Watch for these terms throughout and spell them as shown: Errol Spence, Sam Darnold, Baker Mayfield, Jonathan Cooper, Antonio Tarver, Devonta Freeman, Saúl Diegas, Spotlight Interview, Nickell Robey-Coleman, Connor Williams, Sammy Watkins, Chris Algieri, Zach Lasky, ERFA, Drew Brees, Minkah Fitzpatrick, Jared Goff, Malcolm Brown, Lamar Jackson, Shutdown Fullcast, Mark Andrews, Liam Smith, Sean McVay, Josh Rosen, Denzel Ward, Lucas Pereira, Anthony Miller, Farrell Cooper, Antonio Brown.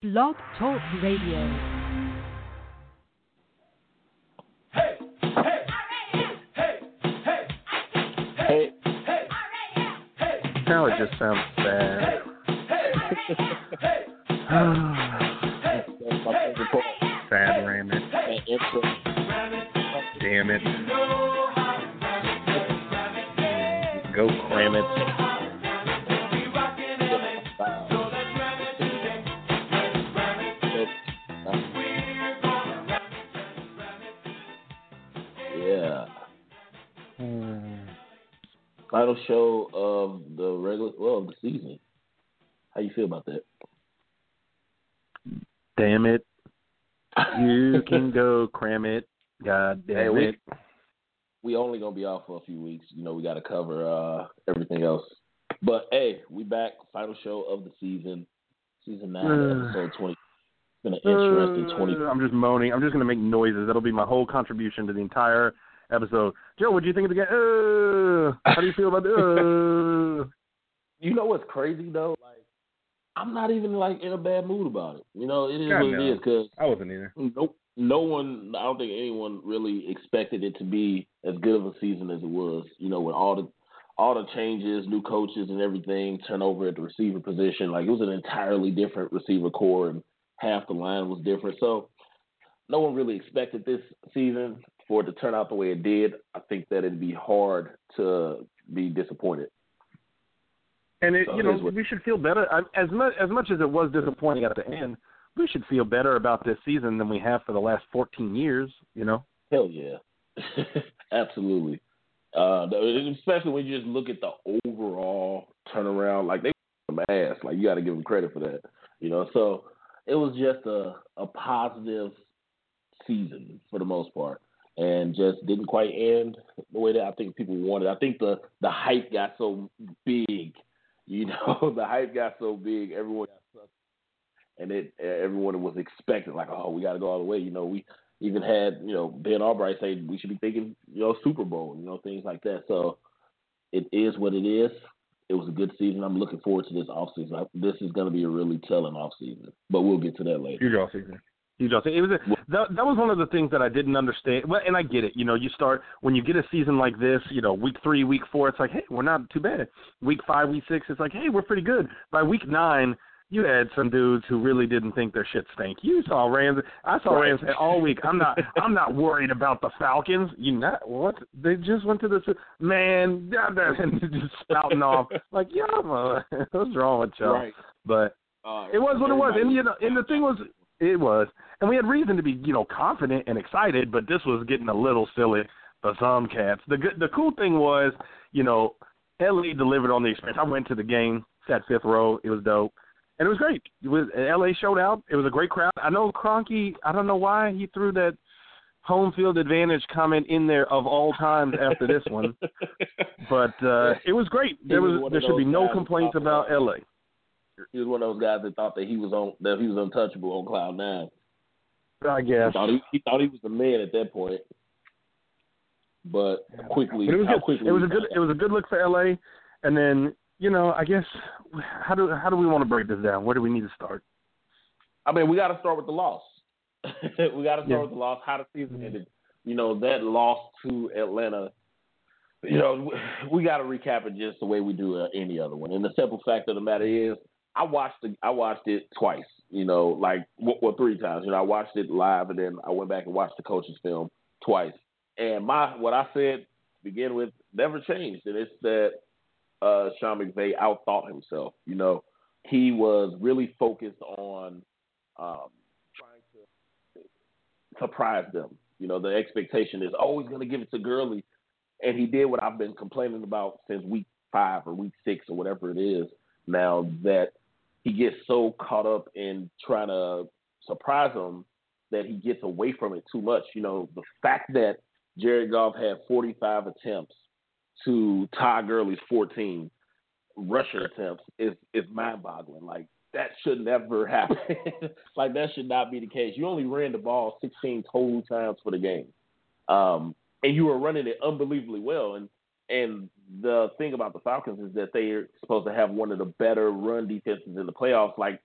Blog Talk Radio. Now it just sounds bad. Sad Raymond. Damn it. Go cram it. Yeah. Final show of the regular, well, the season. How you feel about that? Damn it! You can go cram it. God damn it! We only gonna be off for a few weeks. You know we got to cover everything else. But hey, we back. Final show of the season. Season 9, episode 20. It's been an interesting 20. I'm just moaning. I'm just gonna make noises. That'll be my whole contribution to the entire episode. Joe, what do you think of the game? How do you feel about the? You know what's crazy though? Like, I'm not even like in a bad mood about it. You know, it is what it is. Cause I wasn't either. Nope. No one. I don't think anyone really expected it to be as good of a season as it was. You know, with all the changes, new coaches, and everything, turnover at the receiver position. Like it was an entirely different receiver core, and half the line was different. So, no one really expected this season for it to turn out the way it did. I think that it'd be hard to be disappointed. And it, so you know, we should feel better. As much as it was disappointing at the end, we should feel better about this season than we have for the last 14 years, you know? Hell yeah. Absolutely. Especially when you just look at the overall turnaround. Like, they were some ass. Like, you got to give them credit for that, you know? So it was just a positive season for the most part. And just didn't quite end the way that I think people wanted. I think the hype got so big, you know, everyone got sucked, and everyone was expecting like, oh, we got to go all the way. You know, we even had, you know, Ben Albright say we should be thinking, you know, Super Bowl, you know, things like that. So it is what it is. It was a good season. I'm looking forward to this offseason. This is going to be a really telling offseason, but we'll get to that later. Huge offseason. It was that was one of the things that I didn't understand. Well, and I get it. You know, you start when you get a season like this. You know, week 3, week 4, it's like, hey, we're not too bad. Week 5, week 6, it's like, hey, we're pretty good. By week 9, you had some dudes who really didn't think their shit stank. You saw Rams. I saw Rams all week. I'm not worried about the Falcons. You not what? They just went to the man. And just spouting off like, yeah, what's wrong with y'all? Right. But it was what it was. And you know, and the thing was. It was. And we had reason to be, you know, confident and excited, but this was getting a little silly for some cats. The cool thing was, you know, L.A. delivered on the experience. I went to the game, sat fifth row. It was dope. And it was great. It was L.A. showed out. It was a great crowd. I know Kroenke, I don't know why he threw that home field advantage comment in there of all times after this one. But it was great. There should be no complaints about L.A. He was one of those guys that thought that he was untouchable on Cloud 9. I guess he thought he was the man at that point. But quickly, it was a good look for LA. And then you know, I guess how do we want to break this down? Where do we need to start? I mean, we got to start with the loss. With the loss. How the season ended. You know, that loss to Atlanta. You know, we got to recap it just the way we do any other one. And the simple fact of the matter is, I watched it twice. You know, like three times. You know, I watched it live, and then I went back and watched the coach's film twice. And what I said to begin with never changed, and it's that Sean McVay outthought himself. You know, he was really focused on trying to surprise them. You know, the expectation is always going to give it to Gurley. And he did what I've been complaining about since week 5 or week 6 or whatever it is now, that he gets so caught up in trying to surprise them that he gets away from it too much. You know, the fact that Jared Goff had 45 attempts to Todd Gurley's 14 rushing attempts is mind-boggling. Like, that should never happen. Like, that should not be the case. You only ran the ball 16 total times for the game. And you were running it unbelievably well. And the thing about the Falcons is that they are supposed to have one of the better run defenses in the playoffs. Like,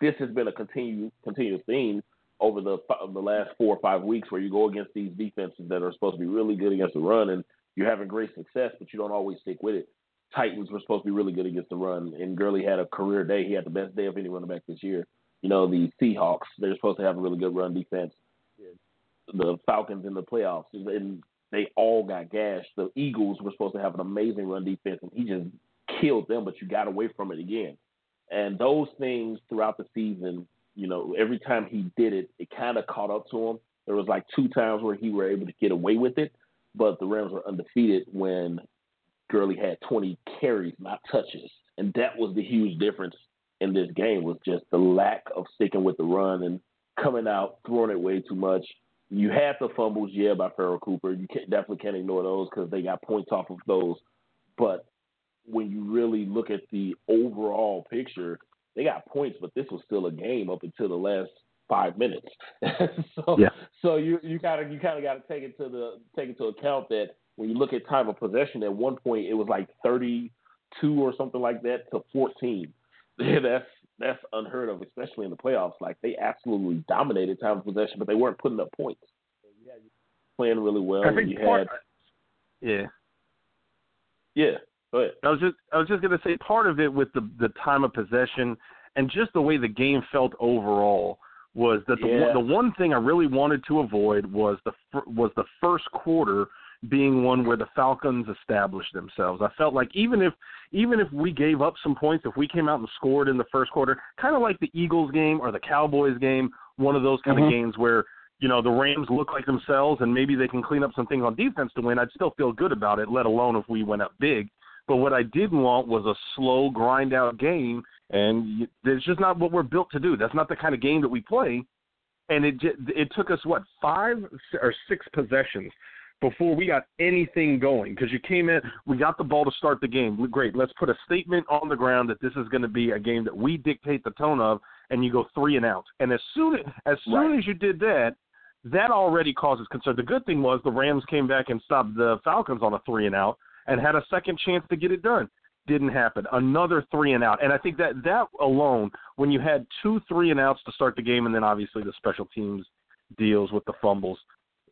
this has been a continuous theme over the last 4 or 5 weeks, where you go against these defenses that are supposed to be really good against the run, and you're having great success, but you don't always stick with it. Titans were supposed to be really good against the run, and Gurley had a career day. He had the best day of any running back this year. You know, the Seahawks, they're supposed to have a really good run defense. The Falcons in the playoffs, and they all got gashed. The Eagles were supposed to have an amazing run defense, and he just killed them, but you got away from it again. And those things throughout the season, you know, every time he did it, it kind of caught up to him. There was like 2 times where he were able to get away with it, but the Rams were undefeated when Gurley had 20 carries, not touches. And that was the huge difference in this game, was just the lack of sticking with the run and coming out, throwing it way too much. You had the fumbles, yeah, by Farrell Cooper. You definitely can't ignore those because they got points off of those. But when you really look at the overall picture, they got points, but this was still a game up until the last 5 minutes. So you kind of got to take into account that when you look at time of possession, at one point it was like 32 or something like that to 14. That's unheard of, especially in the playoffs. Like, they absolutely dominated time of possession, but they weren't putting up points. So you had playing really well. I think go ahead. I was just gonna say, part of it with the time of possession and just the way the game felt overall was that the one thing I really wanted to avoid was the first quarter being one where the Falcons established themselves. I felt like even if we gave up some points, if we came out and scored in the first quarter, kind of like the Eagles game or the Cowboys game, one of those kind of games where, you know, the Rams look like themselves and maybe they can clean up some things on defense to win, I'd still feel good about it, let alone if we went up big. But what I didn't want was a slow grind-out game, and it's just not what we're built to do. That's not the kind of game that we play. And it took us, 5 or 6 possessions before we got anything going, because you came in, we got the ball to start the game. Great, let's put a statement on the ground that this is going to be a game that we dictate the tone of, and you go 3 and out. And as soon as you did that, that already causes concern. The good thing was the Rams came back and stopped the Falcons on a 3 and out and had a second chance to get it done. Didn't happen. Another 3 and out. And I think that alone, when you had 2 3 and outs to start the game, and then obviously the special teams deals with the fumbles,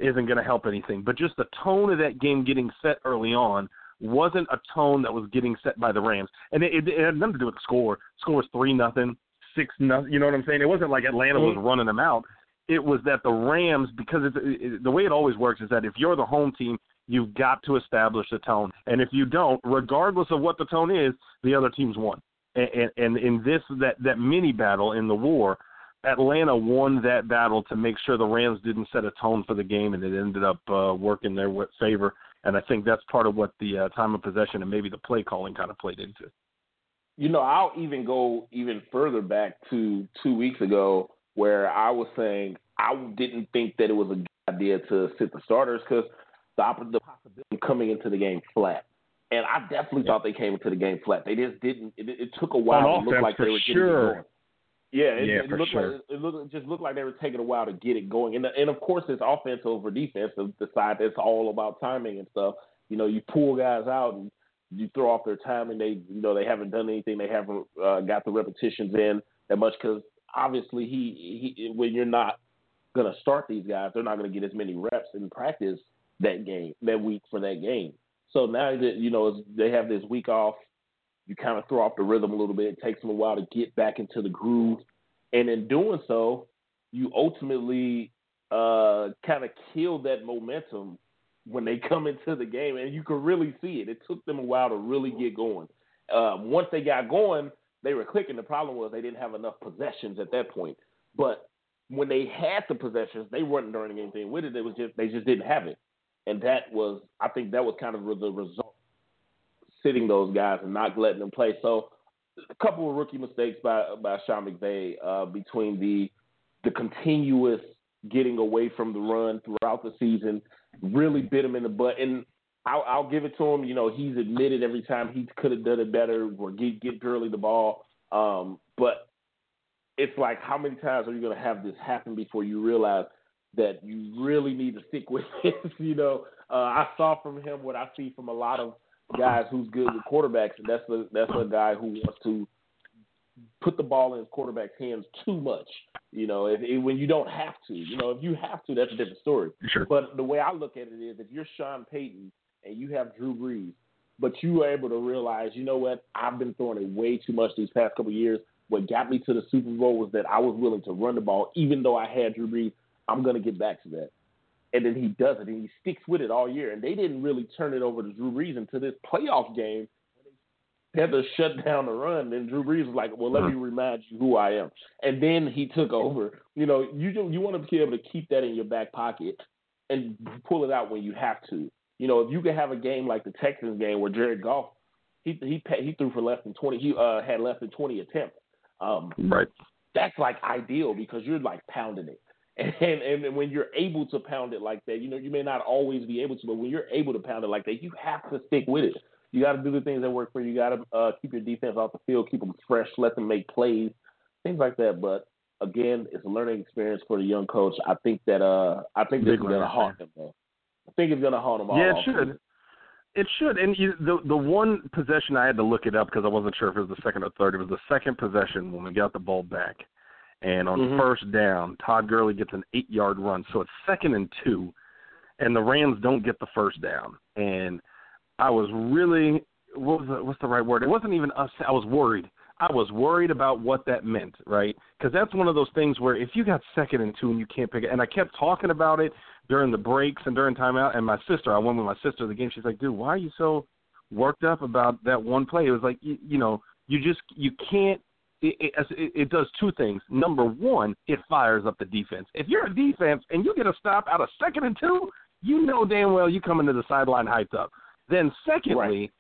isn't going to help anything. But just the tone of that game getting set early on wasn't a tone that was getting set by the Rams. And it had nothing to do with the score. Score was 3-0, 6-0. You know what I'm saying? It wasn't like Atlanta was running them out. It was that the Rams, because the way it always works is that if you're the home team, you've got to establish the tone. And if you don't, regardless of what the tone is, the other team's won. And in this, that mini battle in the war, Atlanta won that battle to make sure the Rams didn't set a tone for the game, and it ended up working their favor. And I think that's part of what the time of possession and maybe the play calling kind of played into. You know, I'll even go even further back to 2 weeks ago, where I was saying I didn't think that it was a good idea to sit the starters because the possibility of coming into the game flat. And I definitely thought they came into the game flat. They just didn't. It took a while to look like they were getting going. It looked like they were taking a while to get it going. And of course, it's offense over defense. The side that's all about timing and stuff. You know, you pull guys out and you throw off their time, and they haven't done anything. They haven't got the repetitions in that much because obviously he when you're not going to start these guys, they're not going to get as many reps in practice that week for that game. So now that, you know, they have this week off, you kind of throw off the rhythm a little bit. It takes them a while to get back into the groove. And in doing so, you ultimately kind of kill that momentum when they come into the game. And you can really see it. It took them a while to really get going. Once they got going, they were clicking. The problem was they didn't have enough possessions at that point. But when they had the possessions, they weren't doing anything with it. They just didn't have it. And I think that was kind of the result, sitting those guys and not letting them play. So a couple of rookie mistakes by Sean McVay between the continuous getting away from the run throughout the season really bit him in the butt. And I'll give it to him. You know, he's admitted every time he could have done it better or get Gurley the ball. But it's like, how many times are you going to have this happen before you realize that you really need to stick with it? You know, I saw from him what I see from a lot of guys who's good with quarterbacks, and that's a guy who wants to put the ball in his quarterback's hands too much, you know, if when you don't have to. You know, if you have to, that's a different story. Sure. But the way I look at it is if you're Sean Payton and you have Drew Brees, but you were able to realize, you know what, I've been throwing it way too much these past couple of years. What got me to the Super Bowl was that I was willing to run the ball, even though I had Drew Brees. I'm going to get back to that. And then he does it, and he sticks with it all year. And they didn't really turn it over to Drew Brees until this playoff game. They had to shut down the run, and Drew Brees was like, well, let me remind you who I am. And then he took over. You know, you want to be able to keep that in your back pocket and pull it out when you have to. You know, if you could have a game like the Texans game where Jared Goff, he threw for less than 20. He had less than 20 attempts. Right. That's like ideal because you're like pounding it. And when you're able to pound it like that, you know, you may not always be able to, but when you're able to pound it like that, you have to stick with it. You got to do the things that work for you. You got to keep your defense off the field, keep them fresh, let them make plays, things like that. But again, it's a learning experience for the young coach. I think that this is going to haunt him, though. I think it's going to haunt him all. Yeah, it should. It should. And the one possession, I had to look it up because I wasn't sure if it was the second or third. It was the second possession when we got the ball back. And on first down, Todd Gurley gets an 8-yard run. So it's 2nd and 2, and the Rams don't get the first down. And I was really – what's the right word? It wasn't even us. I was worried. I was worried about what that meant, right? Because that's one of those things where if you got 2nd and 2 and you can't pick it – and I kept talking about it during the breaks and during timeout. And my sister – I went with my sister to the game. She's like, dude, why are you so worked up about that one play? It was like, you can't – It does two things. Number one, it fires up the defense. If you're a defense and you get a stop out of 2nd and 2, you know damn well you coming to the sideline hyped up. Then secondly, right.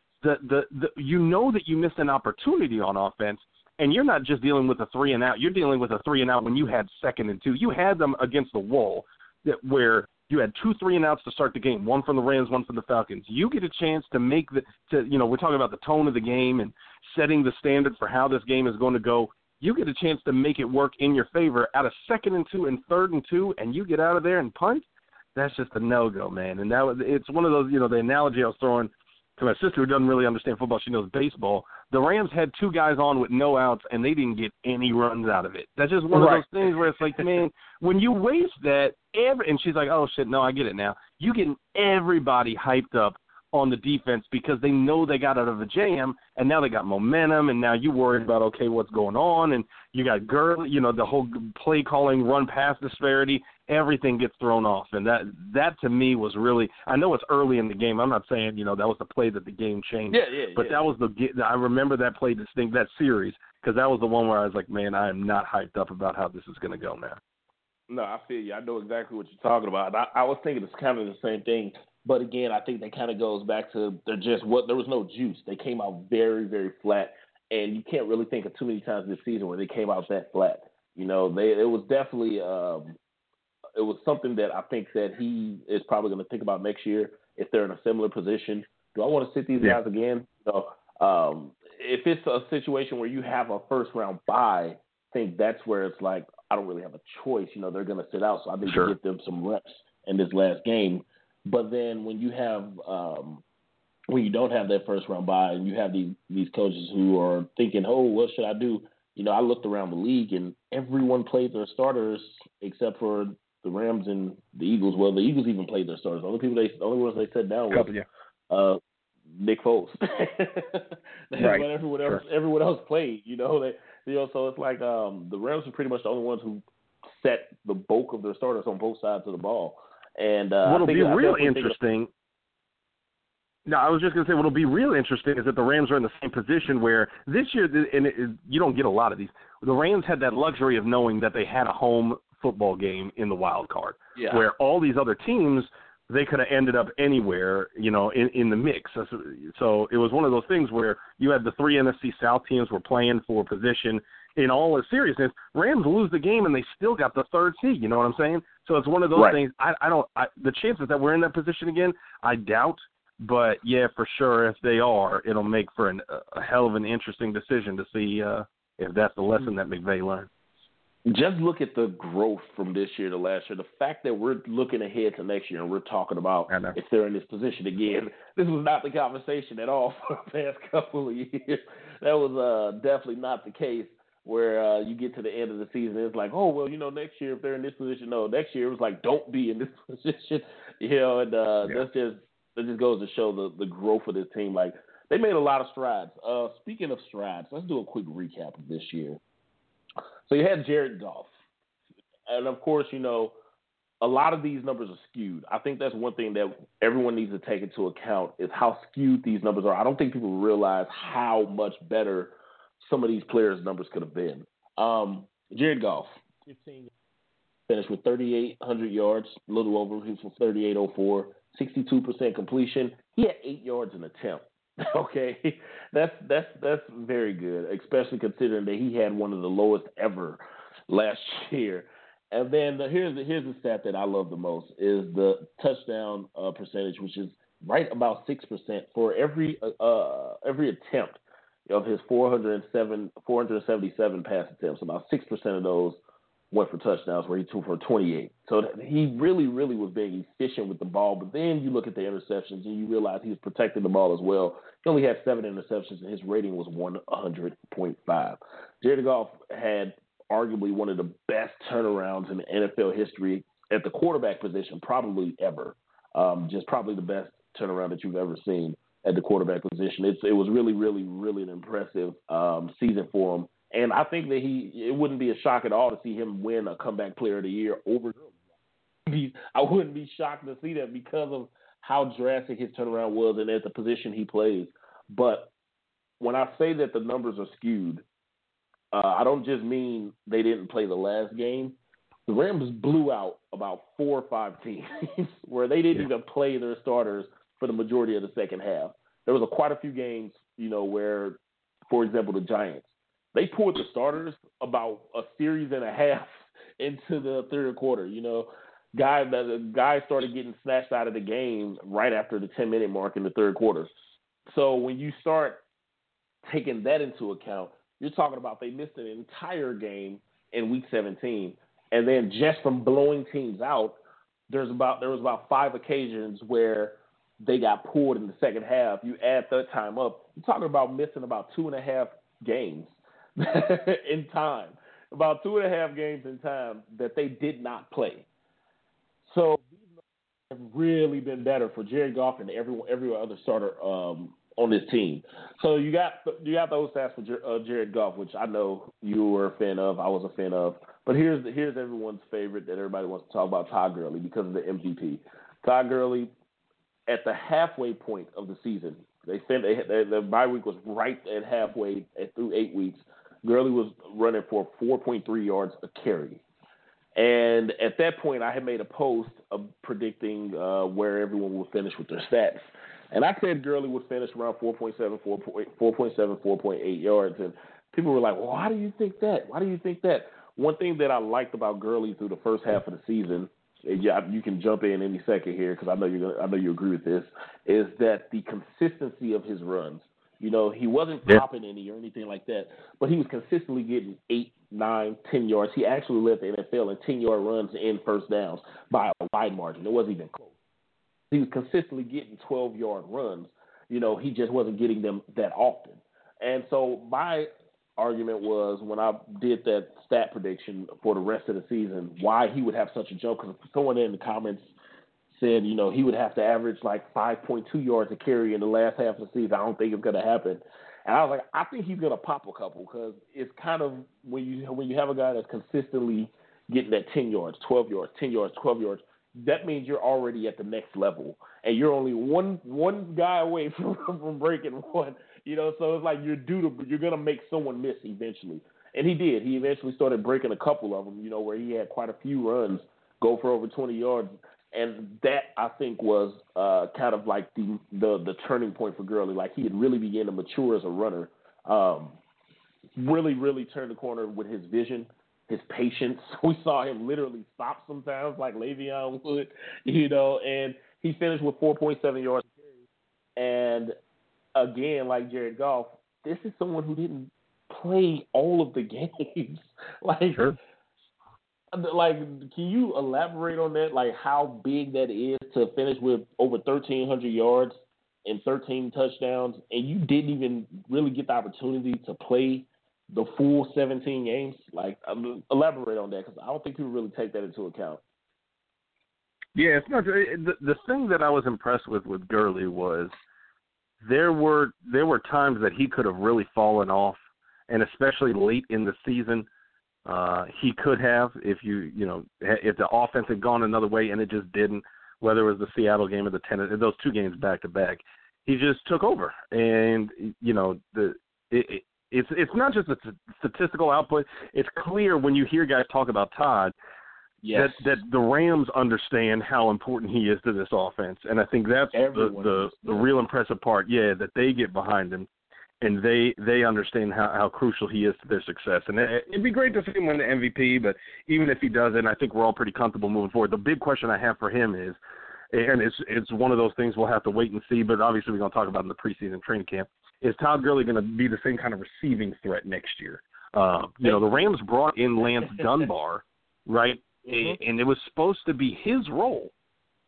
You know that you missed an opportunity on offense, and you're not just dealing with a 3-and-out. You're dealing with a 3-and-out when you had 2nd and 2. You had them against the wall where you had 2 3-and-outs to start the game, one from the Rams, one from the Falcons. You get a chance to make we're talking about the tone of the game and setting the standard for how this game is going to go. You get a chance to make it work in your favor out of 2nd and 2 and 3rd and 2, and you get out of there and punt. That's just a no-go, man. And it's one of those, the analogy I was throwing to my sister who doesn't really understand football. She knows baseball. The Rams had 2 guys on with no outs, and they didn't get any runs out of it. That's just one of those things where it's like, man, when you waste that, and she's like, oh, shit, no, I get it now. You're getting everybody hyped up on the defense because they know they got out of a jam, and now they got momentum, and now you worried about, okay, what's going on, and you got Gurley, the whole play calling, run-pass disparity, everything gets thrown off. And that to me was really – I know it's early in the game. I'm not saying, that was the play that the game changed. Yeah. But that was I remember that play distinct, that series, because that was the one where I was like, man, I am not hyped up about how this is going to go now. No, I feel you. I know exactly what you're talking about. I was thinking it's kind of the same thing. But again, I think that kind of goes back to there was no juice. They came out very, very flat, and you can't really think of too many times this season where they came out that flat. It was definitely it was something that I think that he is probably going to think about next year if they're in a similar position. Do I want to sit these guys again? So if it's a situation where you have a first round bye, I think that's where it's like I don't really have a choice. They're going to sit out, so I need to get them some reps in this last game. But then when you have when you don't have that first round bye and you have these coaches who are thinking, oh, what should I do? I looked around the league and everyone played their starters except for the Rams and the Eagles. Well, the Eagles even played their starters. The only ones they sat down was Nick Foles. Right. But everyone else played. So it's like the Rams are pretty much the only ones who set the bulk of their starters on both sides of the ball. And what'll be real interesting. No, I was just going to say what'll be real interesting is that the Rams are in the same position where this year, you don't get a lot of these. The Rams had that luxury of knowing that they had a home football game in the wild card, where all these other teams they could have ended up anywhere, in the mix. So it was one of those things where you had the 3 NFC South teams were playing for position. In all its seriousness, Rams lose the game and they still got the 3rd seed. You know what I'm saying? So it's one of those things. The chances that we're in that position again, I doubt. But yeah, for sure, if they are, it'll make for a hell of an interesting decision to see if that's the lesson that McVay learned. Just look at the growth from this year to last year. The fact that we're looking ahead to next year and we're talking about if they're in this position again, this was not the conversation at all for the past couple of years. That was definitely not the case. where you get to the end of the season, it's like, oh, well, you know, next year if they're in this position, no, next year it was like, don't be in this position, you know, and that just goes to show the growth of this team. Like, they made a lot of strides. Speaking of strides, let's do a quick recap of this year. So you had Jared Goff, and of course, you know, a lot of these numbers are skewed. I think that's one thing that everyone needs to take into account is how skewed these numbers are. I don't think people realize how much better some of these players' numbers could have been. Jared Goff, 15, finished with 3,800 yards, a little over. He was 3,804, 62% completion. He had 8 yards an attempt. Okay, that's very good, especially considering that he had one of the lowest ever last year. And then here's the stat that I love the most is the touchdown percentage, which is right about 6% for every attempt. Of his 477 pass attempts, about 6% of those went for touchdowns, where he threw for 28. So he really, really was being efficient with the ball. But then you look at the interceptions, and you realize he was protecting the ball as well. He only had 7 interceptions, and his rating was 100.5. Jared Goff had arguably one of the best turnarounds in NFL history at the quarterback position, probably ever. Just probably the best turnaround that you've ever seen at the quarterback position. It was really, really, really an impressive season for him. And I think that it wouldn't be a shock at all to see him win a comeback player of the year over Gurley. I wouldn't be shocked to see that because of how drastic his turnaround was and at the position he plays. But when I say that the numbers are skewed, I don't just mean they didn't play the last game. The Rams blew out about 4 or 5 teams where they didn't even play their starters for the majority of the second half. There was quite a few games, you know, where, for example, the Giants, they pulled the starters about a series and a half into the third quarter. You know, the guy started getting snatched out of the game right after the 10-minute mark in the third quarter. So when you start taking that into account, you're talking about they missed an entire game in Week 17. And then just from blowing teams out, there was about 5 occasions where they got pulled in the second half. You add that time up, you're talking about missing about 2.5 games in time. About 2.5 games in time that they did not play. So these have really been better for Jared Goff and every other starter on this team. So you got those stats for Jared Goff, which I know you were a fan of, I was a fan of. But here's everyone's favorite that everybody wants to talk about, Todd Gurley, because of the MVP. Todd Gurley, at the halfway point of the season, the bye week was right at halfway through 8 weeks. Gurley was running for 4.3 yards a carry. And at that point, I had made a post predicting where everyone would finish with their stats. And I said Gurley would finish around 4.8 yards. And people were like, well, why do you think that? Why do you think that? One thing that I liked about Gurley through the first half of the season, yeah, you can jump in any second here because I know you agree with this, is that the consistency of his runs. You know, he wasn't popping any or anything like that, but he was consistently getting 8, 9, 10 yards. He actually led the NFL in 10-yard runs and first downs by a wide margin. It wasn't even close. He was consistently getting 12-yard runs. You know, he just wasn't getting them that often. And so my argument was when I did that stat prediction for the rest of the season, why he would have such a jump, because someone in the comments said, you know, he would have to average like 5.2 yards a carry in the last half of the season. I don't think it's going to happen. And I was like, I think he's going to pop a couple, because it's kind of when you have a guy that's consistently getting that 10 yards, 12 yards, 10 yards, 12 yards, that means you're already at the next level, and you're only one guy away from breaking one. You know, so it's like you're gonna make someone miss eventually, and he did. He eventually started breaking a couple of them. You know, where he had quite a few runs go for over 20 yards, and that I think was kind of like the turning point for Gurley. Like he had really began to mature as a runner, really, really turned the corner with his vision, his patience. We saw him literally stop sometimes, like Le'Veon would, you know. And he finished with 4.7 yards, and again, like Jared Goff, this is someone who didn't play all of the games. Like, sure. Like, can you elaborate on that? Like, how big that is to finish with over 1,300 yards and 13 touchdowns, and you didn't even really get the opportunity to play the full 17 games? Like, elaborate on that, because I don't think people really take that into account. Yeah, it's not the thing that I was impressed with Gurley was there were times that he could have really fallen off, and especially late in the season, he could have if the offense had gone another way, and it just didn't. Whether it was the Seattle game or the Tennessee, those two games back to back, he just took over, and it's not just a statistical output. It's clear when you hear guys talk about Todd. Yes. That the Rams understand how important he is to this offense, and I think that's the real impressive part. Yeah, that they get behind him, and they understand how crucial he is to their success. And it'd be great to see him win the MVP, but even if he doesn't, I think we're all pretty comfortable moving forward. The big question I have for him is, and it's one of those things we'll have to wait and see, but obviously we're going to talk about in the preseason training camp, is Todd Gurley going to be the same kind of receiving threat next year? The Rams brought in Lance Dunbar, right? Mm-hmm. And it was supposed to be his role.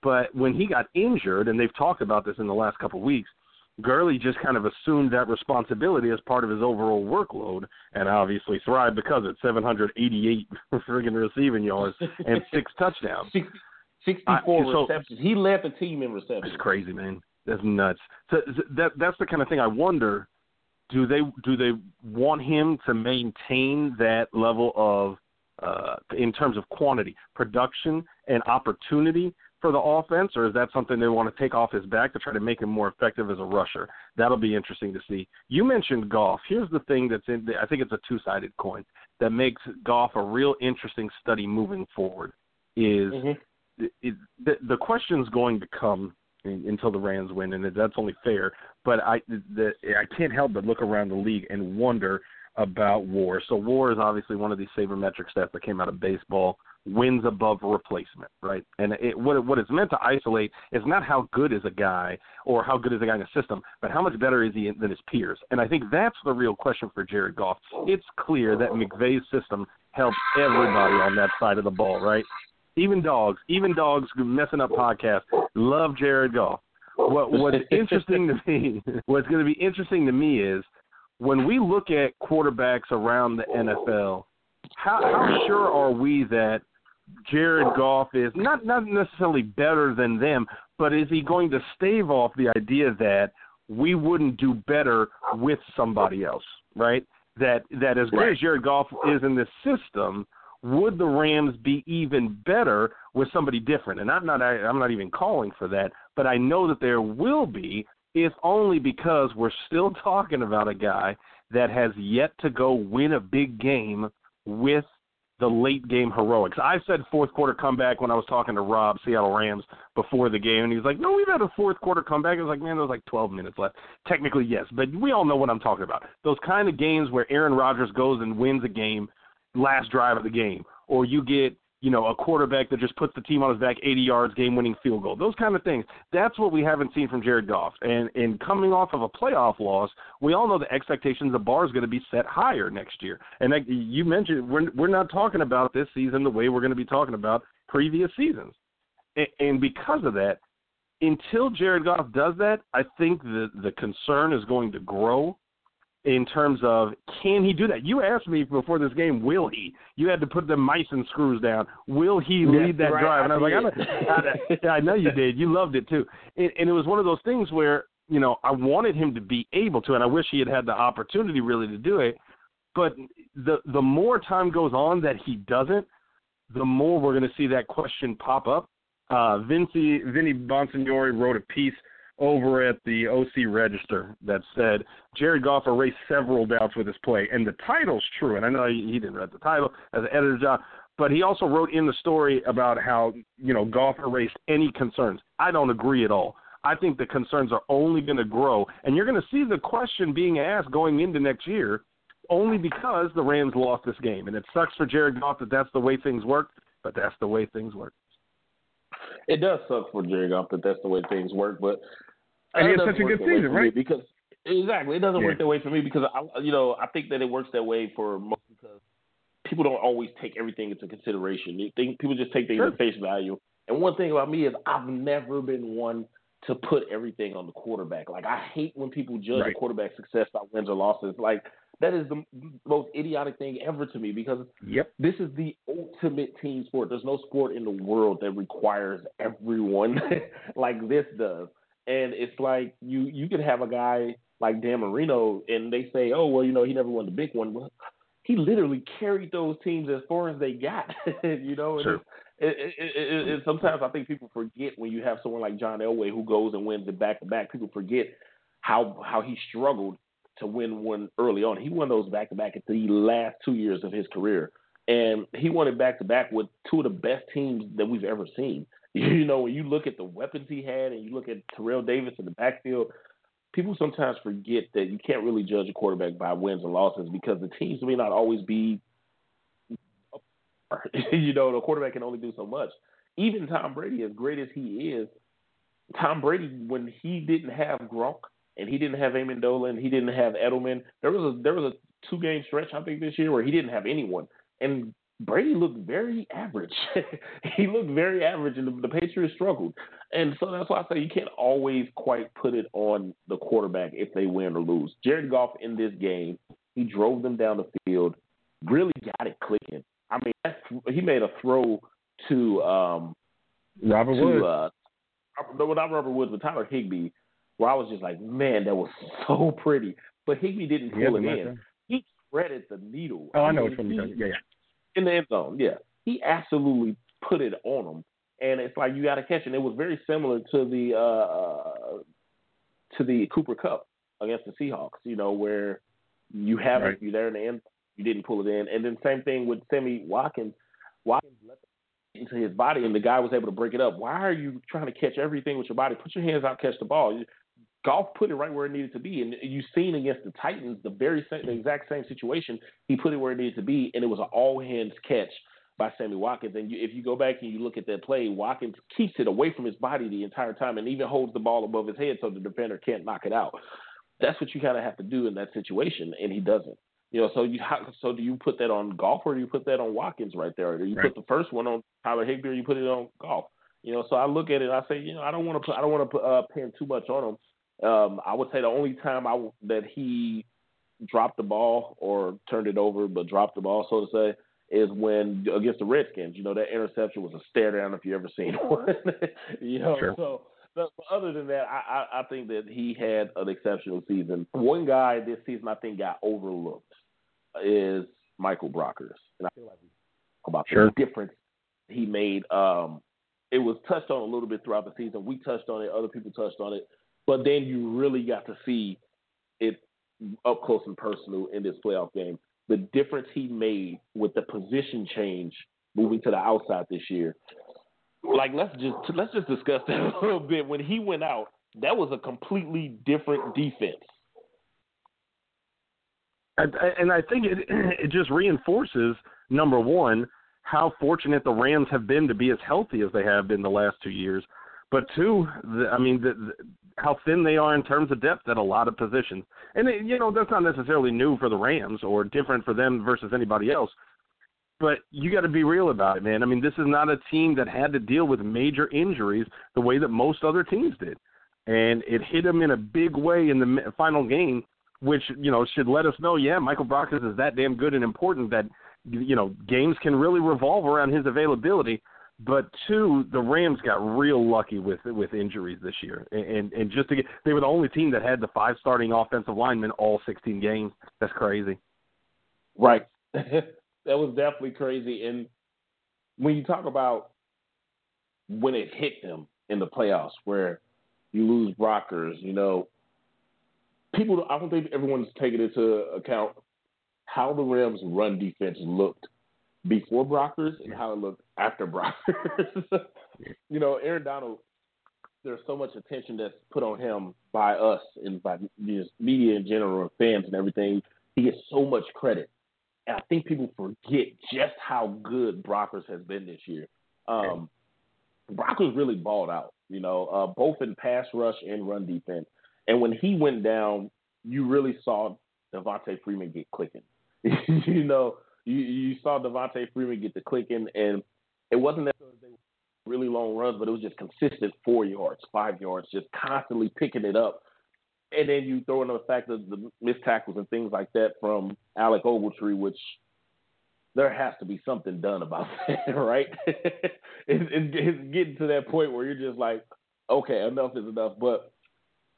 But when he got injured, and they've talked about this in the last couple of weeks, Gurley just kind of assumed that responsibility as part of his overall workload and obviously thrived because it's 788 friggin' receiving yards and 6 touchdowns. 64 receptions. He led the team in receptions. That's crazy, man. That's nuts. So that's the kind of thing I wonder, do they want him to maintain that level of in terms of quantity, production, and opportunity for the offense, or is that something they want to take off his back to try to make him more effective as a rusher? That'll be interesting to see. You mentioned Goff. Here's the thing that's in there. I think it's a two-sided coin that makes Goff a real interesting study moving forward is the question's going to come until the Rams win, and that's only fair. But I can't help but look around the league and wonder – about WAR. So WAR is obviously one of these sabermetric stats that came out of baseball, wins above replacement, right? And what it's meant to isolate is not how good is a guy or how good is a guy in a system, but how much better is he than his peers. And I think that's the real question for Jared Goff. It's clear that McVay's system helps everybody on that side of the ball, right? Even dogs messing up podcasts love Jared Goff. What's going to be interesting to me is, when we look at quarterbacks around the NFL, how sure are we that Jared Goff is not necessarily better than them, but is he going to stave off the idea that we wouldn't do better with somebody else, right? That as great as Jared Goff is in this system, would the Rams be even better with somebody different? And I'm not even calling for that, but I know that there will be. It's only because we're still talking about a guy that has yet to go win a big game with the late-game heroics. I said fourth-quarter comeback when I was talking to Rob, Seattle Rams, before the game, and he was like, no, we've had a fourth-quarter comeback. I was like, man, there's like 12 minutes left. Technically, yes, but we all know what I'm talking about. Those kind of games where Aaron Rodgers goes and wins a game, last drive of the game, or you get – a quarterback that just puts the team on his back 80 yards, game-winning field goal, those kind of things. That's what we haven't seen from Jared Goff. And coming off of a playoff loss, we all know the expectations, the bar is going to be set higher next year. And you mentioned we're not talking about this season the way we're going to be talking about previous seasons. And because of that, until Jared Goff does that, I think the concern is going to grow in terms of, can he do that? You asked me before this game, will he? You had to put the mice and screws down. Will he lead that drive? And I was like, I know you did. You loved it too. And it was one of those things where, I wanted him to be able to, and I wish he had the opportunity really to do it. But the more time goes on that he doesn't, the more we're going to see that question pop up. Vinny Bonsignori wrote a piece over at the OC Register that said, Jared Goff erased several doubts with his play. And the title's true, and I know he didn't write the title as an editor job, but he also wrote in the story about how, Goff erased any concerns. I don't agree at all. I think the concerns are only going to grow, and you're going to see the question being asked going into next year only because the Rams lost this game. And it sucks for Jared Goff that that's the way things work, but that's the way things work. It does suck for Jared Goff that that's the way things work, but and he had such a good season, right? Because exactly, it doesn't work that way for me because I think that it works that way for most because people don't always take everything into consideration. People just take things at face value. And one thing about me is I've never been one to put everything on the quarterback. Like I hate when people judge a quarterback's success by wins or losses. Like That is the most idiotic thing ever to me, because this is the ultimate team sport. There's no sport in the world that requires everyone like this does. And it's like you could have a guy like Dan Marino and they say, oh, well, you know, he never won the big one. Well, he literally carried those teams as far as they got, you know. Sure. And sometimes I think people forget when you have someone like John Elway who goes and wins it back-to-back, people forget how he struggled to win one early on. He won those back-to-back at the last 2 years of his career. And he won it back-to-back with two of the best teams that we've ever seen. You know, when you look at the weapons he had and you look at Terrell Davis in the backfield, people sometimes forget that you can't really judge a quarterback by wins and losses because the teams may not always be up there. You know, the quarterback can only do so much. Even Tom Brady, as great as he is, Tom Brady, when he didn't have Gronk, and he didn't have Amendola, and he didn't have Edelman. There was a two-game stretch, I think, this year where he didn't have anyone. And Brady looked very average. He looked very average, and the Patriots struggled. And so that's why I say you can't always quite put it on the quarterback if they win or lose. Jared Goff in this game, he drove them down the field, really got it clicking. I mean, he made a throw to Robert Woods. Not Robert Woods, but Tyler Higbee. Where I was just like, man, that was so pretty. But Higbee didn't pull it in. He threaded the needle. Oh, I know what you're talking about. In the end zone, yeah. He absolutely put it on him. And it's like you got to catch it. And it was very similar to the Cooper Kupp against the Seahawks, you know, where you have it, you're there in the end zone, you didn't pull it in. And then same thing with Sammy Watkins. Watkins left into his body, and the guy was able to break it up. Why are you trying to catch everything with your body? Put your hands out, catch the ball. Goff put it right where it needed to be, and you've seen against the Titans the exact same situation. He put it where it needed to be, and it was an all-hands catch by Sammy Watkins. And if you go back and you look at that play, Watkins keeps it away from his body the entire time and even holds the ball above his head so the defender can't knock it out. That's what you kind of have to do in that situation, and he doesn't. You know, so do you put that on Goff or do you put that on Watkins right there? Or do you put the first one on Tyler Higbee or you put it on Goff? You know, so I look at it, I say, you know, I don't want to pin too much on him. I would say the only time that he dropped the ball or turned it over, but dropped the ball, so to say, is when against the Redskins. You know, that interception was a stare down if you ever seen one. You know, sure. So but other than that, I think that he had an exceptional season. One guy this season I think got overlooked is Michael Brockers, and I feel like we talk about the difference he made. It was touched on a little bit throughout the season. We touched on it. Other people touched on it. But then you really got to see it up close and personal in this playoff game. The difference he made with the position change moving to the outside this year. Like, let's just discuss that a little bit. When he went out, that was a completely different defense. And I think it just reinforces, number one, how fortunate the Rams have been to be as healthy as they have been the last 2 years. But two, how thin they are in terms of depth at a lot of positions. And, you know, that's not necessarily new for the Rams or different for them versus anybody else. But you got to be real about it, man. I mean, this is not a team that had to deal with major injuries the way that most other teams did. And it hit them in a big way in the final game, which, you know, should let us know, yeah, Michael Brockers is that damn good and important that, you know, games can really revolve around his availability. But two, the Rams got real lucky with injuries this year, and just to get, they were the only team that had the five starting offensive linemen all 16 games. That's crazy, right? That was definitely crazy. And when you talk about when it hit them in the playoffs, where you lose Brockers, you know, people. I don't think everyone's taking into account how the Rams' run defense looked before Brockers and how it looked after Brockers. You know, Aaron Donald, there's so much attention that's put on him by us and by media in general and fans and everything. He gets so much credit. And I think people forget just how good Brockers has been this year. Brockers really balled out, you know, both in pass rush and run defense. And when he went down, you really saw Devonta Freeman get clicking. You know, You saw Devonta Freeman get the clicking, and it wasn't that they were really long runs, but it was just consistent 4 yards, 5 yards, just constantly picking it up. And then you throw in the fact of the missed tackles and things like that from Alec Ogletree, which there has to be something done about that, right? It's getting to that point where you're just like, okay, enough is enough. But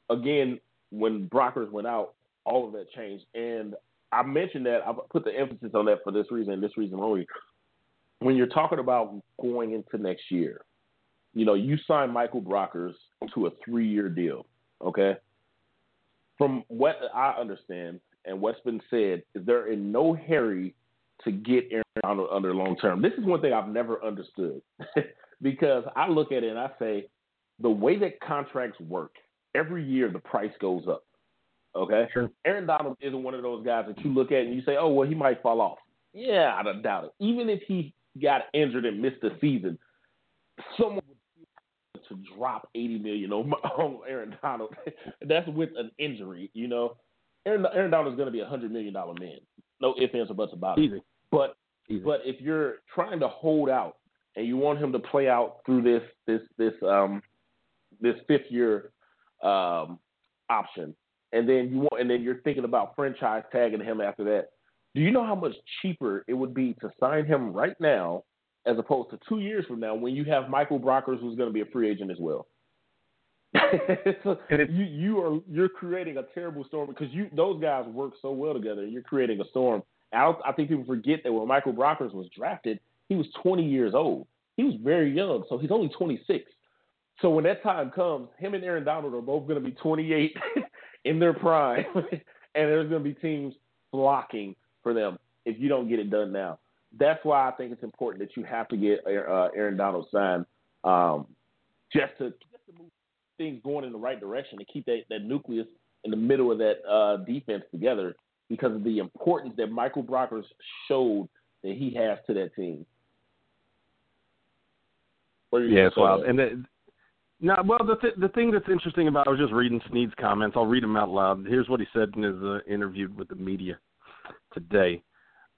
again, when Brockers went out, all of that changed. And I mentioned that, I put the emphasis on that for this reason and this reason only. When you're talking about going into next year, you know, you signed Michael Brockers to a 3-year deal, okay? From what I understand and what's been said, they're in no hurry to get Aaron Donald under long term. This is one thing I've never understood because I look at it and I say the way that contracts work, every year the price goes up, okay? Sure. Aaron Donald isn't one of those guys that you look at and you say, oh, well, he might fall off. Yeah, I don't doubt it. Even if he got injured and missed the season, someone would to drop $80 million on Aaron Donald. That's with an injury, you know. Aaron Donald is going to be a $100 million man. No ifs, ands, or buts about it. Easy. But if you're trying to hold out and you want him to play out through this 5th-year option, and then you're thinking about franchise tagging him after that, do you know how much cheaper it would be to sign him right now as opposed to 2 years from now when you have Michael Brockers, who's going to be a free agent as well? You're creating a terrible storm because those guys work so well together. You're creating a storm. I think people forget that when Michael Brockers was drafted, he was 20 years old. He was very young, so he's only 26. So when that time comes, him and Aaron Donald are both going to be 28 in their prime, and there's going to be teams flocking for them if you don't get it done now. That's why I think it's important that you have to get Aaron Donald signed just to move things going in the right direction to keep that nucleus in the middle of that defense together because of the importance that Michael Brockers showed that he has to that team. Yeah, it's wild. The thing that's interesting about I was just reading Snead's comments. I'll read them out loud. Here's what he said in his interview with the media today.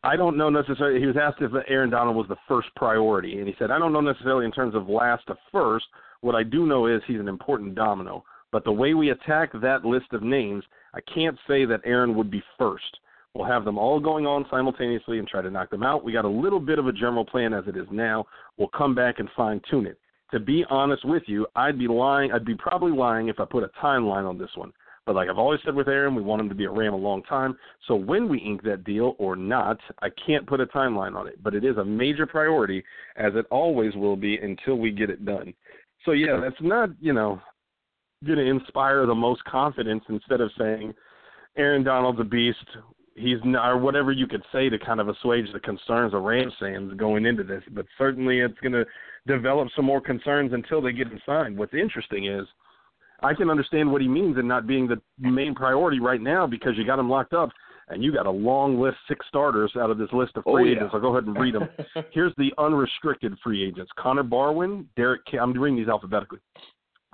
I don't know necessarily – he was asked if Aaron Donald was the first priority, and he said, I don't know necessarily in terms of last to first. What I do know is he's an important domino. But the way we attack that list of names, I can't say that Aaron would be first. We'll have them all going on simultaneously and try to knock them out. We got a little bit of a general plan as it is now. We'll come back and fine-tune it. To be honest with you, I'd be probably lying if I put a timeline on this one. But like I've always said with Aaron, we want him to be a Ram a long time. So when we ink that deal or not, I can't put a timeline on it. But it is a major priority, as it always will be, until we get it done. So, yeah, that's not, you know, going to inspire the most confidence instead of saying Aaron Donald's a beast, he's not, or whatever you could say to kind of assuage the concerns of Rams fans going into this. But certainly it's going to develop some more concerns until they get him signed. What's interesting is, I can understand what he means in not being the main priority right now because you got him locked up and you got a long list, 6 starters out of this list of free agents. I'll go ahead and read them. Here's the unrestricted free agents. Connor Barwin, I'm reading these alphabetically.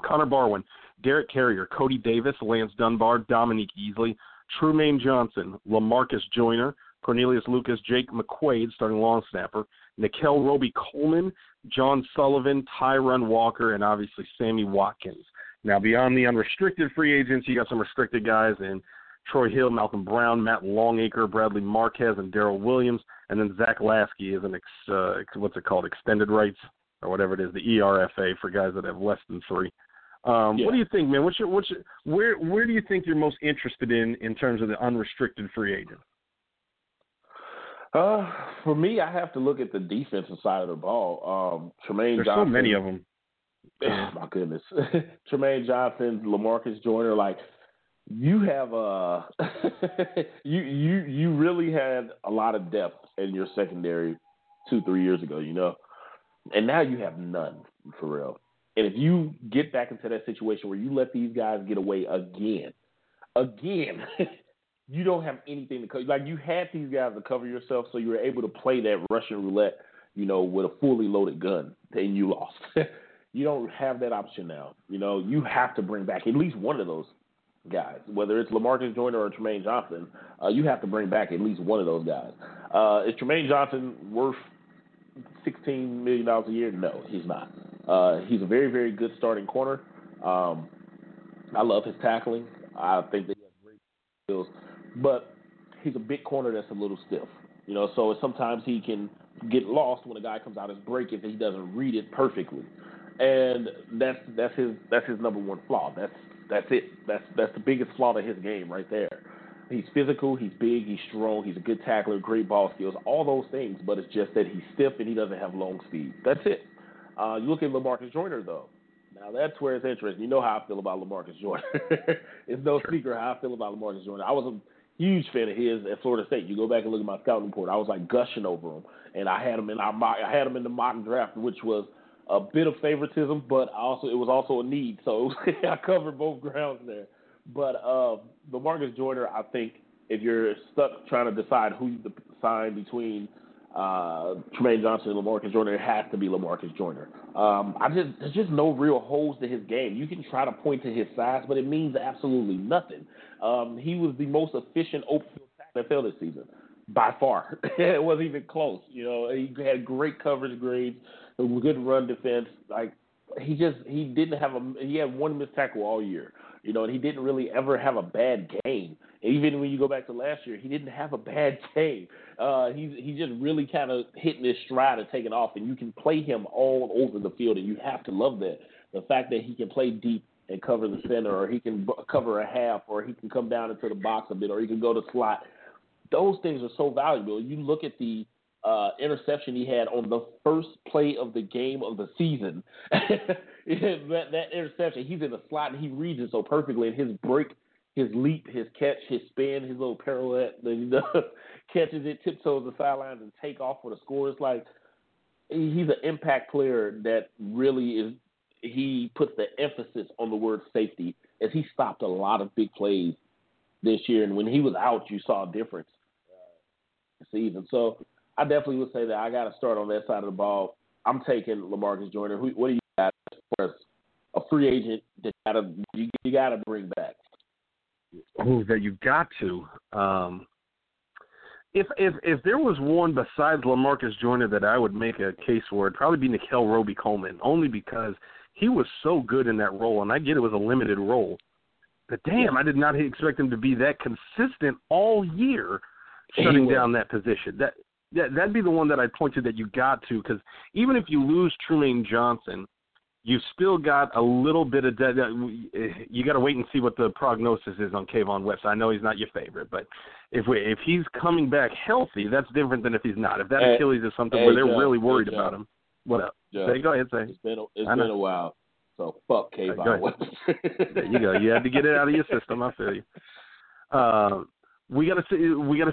Connor Barwin, Derek Carrier, Cody Davis, Lance Dunbar, Dominique Easley, Trumaine Johnson, LaMarcus Joyner, Cornelius Lucas, Jake McQuaid, starting long snapper, Nickell Robey-Coleman, John Sullivan, Tyron Walker, and obviously Sammy Watkins. Now, beyond the unrestricted free agents, you got some restricted guys in Troy Hill, Malcolm Brown, Matt Longacre, Bradley Marquez, and Darrell Williams. And then Zach Lasky is an extended rights or whatever it is, the ERFA for guys that have less than 3. What do you think, man? Where do you think you're most interested in terms of the unrestricted free agent? For me, I have to look at the defensive side of the ball. Trumaine Johnson. There's so many of them. Oh, my goodness. Trumaine Johnson, LaMarcus Joyner, like you have you really had a lot of depth in your secondary 2-3 years ago, you know, and now you have none for real. And if you get back into that situation where you let these guys get away again, you don't have anything to cover. Like you had these guys to cover yourself, so you were able to play that Russian roulette, you know, with a fully loaded gun, and you lost. You don't have that option now. You know, you have to bring back at least one of those guys, whether it's LaMarcus Joyner or Trumaine Johnson. You have to bring back at least one of those guys. Is Trumaine Johnson worth $16 million a year? No, he's not. He's a very, very good starting corner. I love his tackling. I think they have great skills, but he's a big corner that's a little stiff, you know. So sometimes he can get lost when a guy comes out his break if he doesn't read it perfectly, and that's his number one flaw. That's it. That's the biggest flaw to his game right there. He's physical, he's big, he's strong, he's a good tackler, great ball skills, all those things, but it's just that he's stiff and he doesn't have long speed. That's it. You look at LaMarcus Joyner, though. Now, that's where it's interesting. You know how I feel about LaMarcus Joyner. It's no secret how I feel about LaMarcus Joyner. I was a huge fan of his at Florida State. You go back and look at my scouting report. I was, like, gushing over him, and I had him in the mock draft, which was a bit of favoritism, but it was also a need, so I covered both grounds there. But LaMarcus Joyner, I think, if you're stuck trying to decide who you sign between Trumaine Johnson and LaMarcus Joyner, it has to be LaMarcus Joyner. There's just no real holes to his game. You can try to point to his size, but it means absolutely nothing. He was the most efficient open field tackler this season by far. It wasn't even close. You know, he had great coverage grades, good run defense. Like he had one missed tackle all year. You know, and he didn't really ever have a bad game. Even when you go back to last year, he didn't have a bad game. He just really kind of hitting his stride and taking off, and you can play him all over the field, and you have to love that. The fact that he can play deep and cover the center, or he can cover a half, or he can come down into the box a bit, or he can go to slot. Those things are so valuable. You look at the interception he had on the first play of the game of the season. that interception, he's in the slot and he reads it so perfectly. And his break, his leap, his catch, his spin, his little pirouette that he does, catches it, tiptoes the sidelines, and take off for the score. It's like he's an impact player that really is. He puts the emphasis on the word safety, as he stopped a lot of big plays this year. And when he was out, you saw a difference this season. So I definitely would say that I got to start on that side of the ball. I'm taking LaMarcus Joyner. What do you got as far as a free agent that you got to bring back? Oh, that you've got to. If there was one besides LaMarcus Joyner that I would make a case for, it'd probably be Nickell Robey-Coleman, only because he was so good in that role, and I get it was a limited role. But, damn, I did not expect him to be that consistent all year shutting down that position. That'd be the one that I'd point to that you got to, because even if you lose Trumaine Johnson, you've still got a little bit of debt. You got to wait and see what the prognosis is on Kayvon Webb. I know he's not your favorite, but if he's coming back healthy, that's different than if he's not. If that Achilles is something where they're really worried about him. What up? Go ahead, say. It's been a while, so fuck Kayvon Webb. There you go. You had to get it out of your system. I feel you. We got to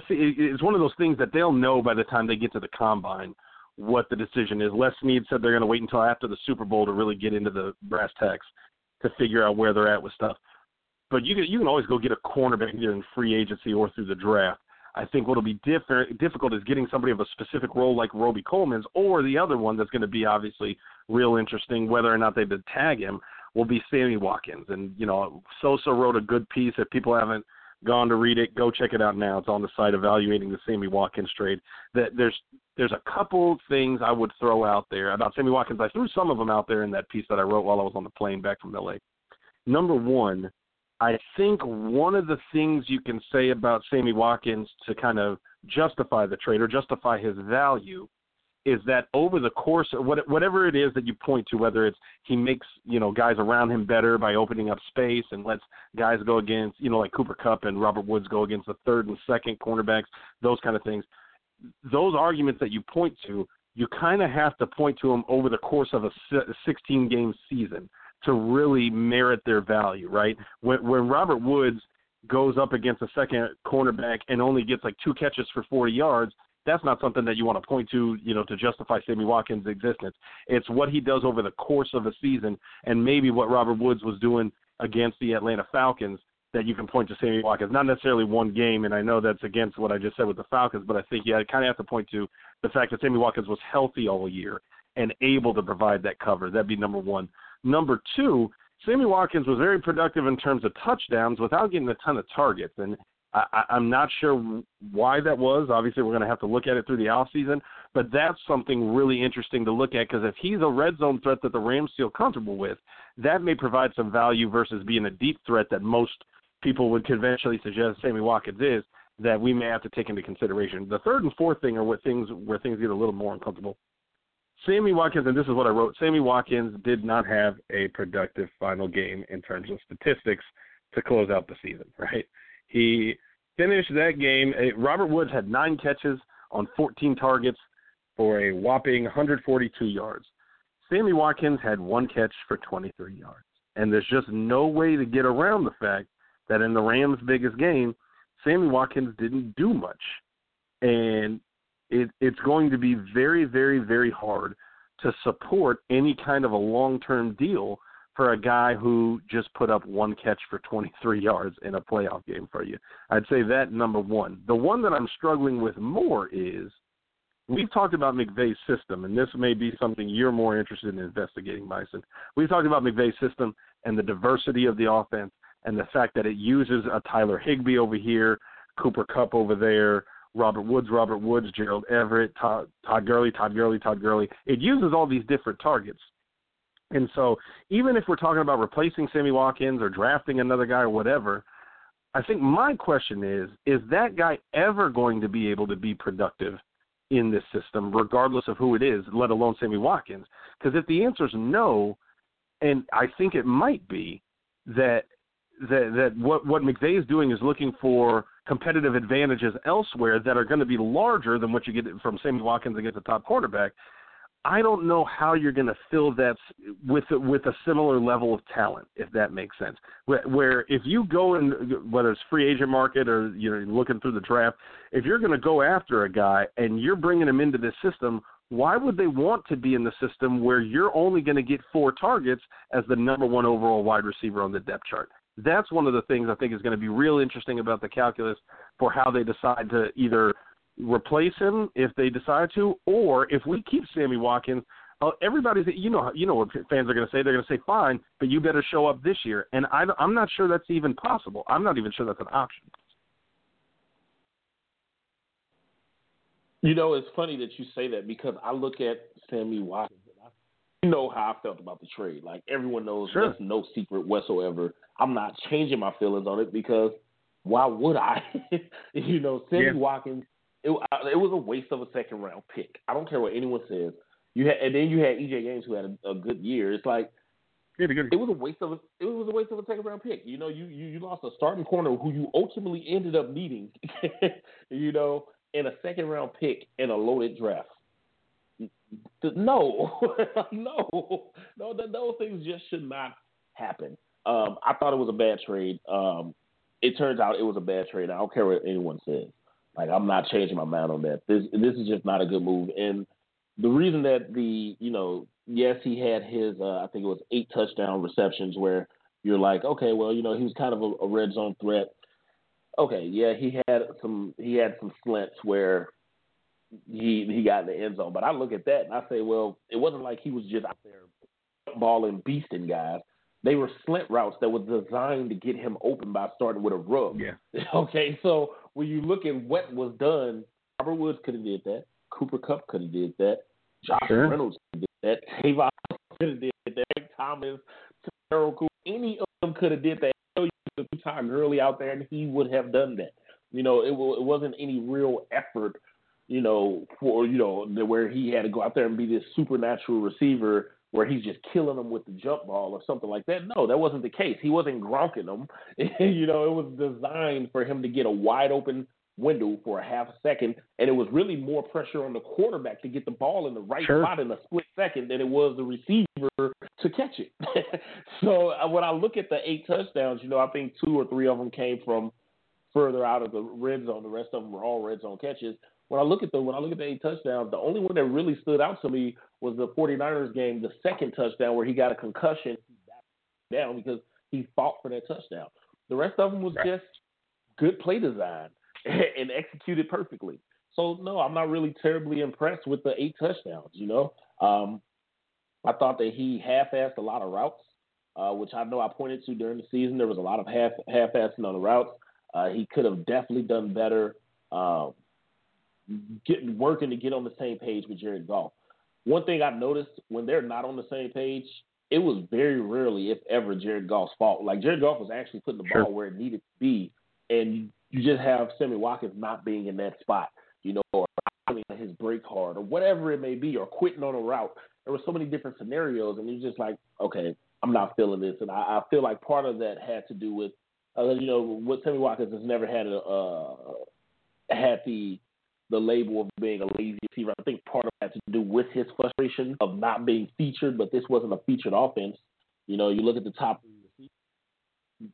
see. It's one of those things that they'll know by the time they get to the combine what the decision is. Les Snead said they're going to wait until after the Super Bowl to really get into the brass tacks to figure out where they're at with stuff. But you can always go get a cornerback either in free agency or through the draft. I think what'll be difficult is getting somebody of a specific role like Robey-Coleman's, or the other one that's going to be obviously real interesting, whether or not they did tag him, will be Sammy Watkins. And you know, Sosa wrote a good piece. If people haven't gone to read it, go check it out now. It's on the site evaluating the Sammy Watkins trade. That there's a couple things I would throw out there about Sammy Watkins. I threw some of them out there in that piece that I wrote while I was on the plane back from LA. Number one, I think one of the things you can say about Sammy Watkins to kind of justify the trade or justify his value is that over the course of whatever it is that you point to, whether it's he makes, you know, guys around him better by opening up space and lets guys go against, you know, like Cooper Kupp and Robert Woods go against the third and second cornerbacks, those kind of things, those arguments that you point to, you kind of have to point to them over the course of a 16-game season to really merit their value, right? When Robert Woods goes up against a second cornerback and only gets like 2 catches for 40 yards, that's not something that you want to point to, you know, to justify Sammy Watkins' existence. It's what he does over the course of a season and maybe what Robert Woods was doing against the Atlanta Falcons that you can point to Sammy Watkins. Not necessarily one game, and I know that's against what I just said with the Falcons, but I think you kind of have to point to the fact that Sammy Watkins was healthy all year and able to provide that cover. That'd be number one. Number two, Sammy Watkins was very productive in terms of touchdowns without getting a ton of targets, and I'm not sure why that was. Obviously, we're going to have to look at it through the offseason, but that's something really interesting to look at because if he's a red zone threat that the Rams feel comfortable with, that may provide some value versus being a deep threat that most people would conventionally suggest Sammy Watkins is, that we may have to take into consideration. The third and fourth thing are where things get a little more uncomfortable. Sammy Watkins, and this is what I wrote, Sammy Watkins did not have a productive final game in terms of statistics to close out the season, right? He finished that game. Robert Woods had 9 catches on 14 targets for a whopping 142 yards. Sammy Watkins had 1 catch for 23 yards. And there's just no way to get around the fact that in the Rams' biggest game, Sammy Watkins didn't do much. And it's going to be very, very, very hard to support any kind of a long-term deal for a guy who just put up 1 catch for 23 yards in a playoff game for you. I'd say that, number one. The one that I'm struggling with more is we've talked about McVay's system, and this may be something you're more interested in investigating, Myson. We've talked about McVay's system and the diversity of the offense and the fact that it uses a Tyler Higbee over here, Cooper Kupp over there, Robert Woods, Gerald Everett, Todd Gurley. It uses all these different targets. And so even if we're talking about replacing Sammy Watkins or drafting another guy or whatever, I think my question is that guy ever going to be able to be productive in this system, regardless of who it is, let alone Sammy Watkins? Because if the answer is no, and I think it might be that what McVay is doing is looking for competitive advantages elsewhere that are going to be larger than what you get from Sammy Watkins against a top quarterback, I don't know how you're going to fill that with a similar level of talent, if that makes sense. Where if you go in, whether it's free agent market or you're looking through the draft, if you're going to go after a guy and you're bringing him into this system, why would they want to be in the system where you're only going to get 4 targets as the number 1 overall wide receiver on the depth chart? That's one of the things I think is going to be real interesting about the calculus for how they decide to either replace him if they decide to, or if we keep Sammy Watkins, everybody's, you know what fans are going to say. They're going to say, fine, but you better show up this year. And I'm not sure that's even possible. I'm not even sure that's an option. You know, it's funny that you say that because I look at Sammy Watkins. You know how I felt about the trade. Like, everyone knows That's no secret whatsoever. I'm not changing my feelings on it because why would I? Sammy Watkins, it was a waste of a second-round pick. I don't care what anyone says. And then you had E.J. Gaines, who had a good year. It's like it was a waste of a second-round pick. You know, you lost a starting corner who you ultimately ended up needing, and a second-round pick in a loaded draft. No, those things just should not happen. I thought it was a bad trade. It turns out it was a bad trade. I don't care what anyone says. Like, I'm not changing my mind on that. This is just not a good move. And the reason that he had his, I think it was 8 touchdown receptions where you're like, okay, well, he was kind of a red zone threat. Okay, yeah, he had some slants where he got in the end zone. But I look at that and I say, well, it wasn't like he was just out there balling, beasting guys. They were slant routes that were designed to get him open by starting with a rub. Yeah. Okay, so when you look at what was done, Robert Woods could have did that. Cooper Kupp could have did that. Josh Reynolds could have did that. Tavon could have did that. Thomas, Terrell Cool, any of them could have did that. You could have Todd Gurley out there, and he would have done that. It wasn't any real effort, where he had to go out there and be this supernatural receiver where he's just killing them with the jump ball or something like that. No, that wasn't the case. He wasn't gronking them. It was designed for him to get a wide open window for a half second, and it was really more pressure on the quarterback to get the ball in the right spot in a split second than it was the receiver to catch it. So when I look at the 8 touchdowns, I think 2 or 3 of them came from further out of the red zone. The rest of them were all red zone catches. When I look at the 8 touchdowns, the only one that really stood out to me was the 49ers game, the second touchdown where he got a concussion down because he fought for that touchdown. The rest of them was just good play design and executed perfectly. So, no, I'm not really terribly impressed with the 8 touchdowns, I thought that he half-assed a lot of routes, which I know I pointed to during the season. There was a lot of half-assing on the routes. He could have definitely done better working to get on the same page with Jared Goff. One thing I've noticed when they're not on the same page, it was very rarely, if ever, Jared Goff's fault. Like, Jared Goff was actually putting the ball where it needed to be, and you just have Sammy Watkins not being in that spot, you know, or his break hard or whatever it may be, or quitting on a route. There were so many different scenarios, and it was just like, okay, I'm not feeling this. And I feel like part of that had to do with, you know, what Sammy Watkins has never had had the label of being a lazy receiver. I think part of it had to do with his frustration of not being featured, but this wasn't a featured offense. You know, you look at the top receivers,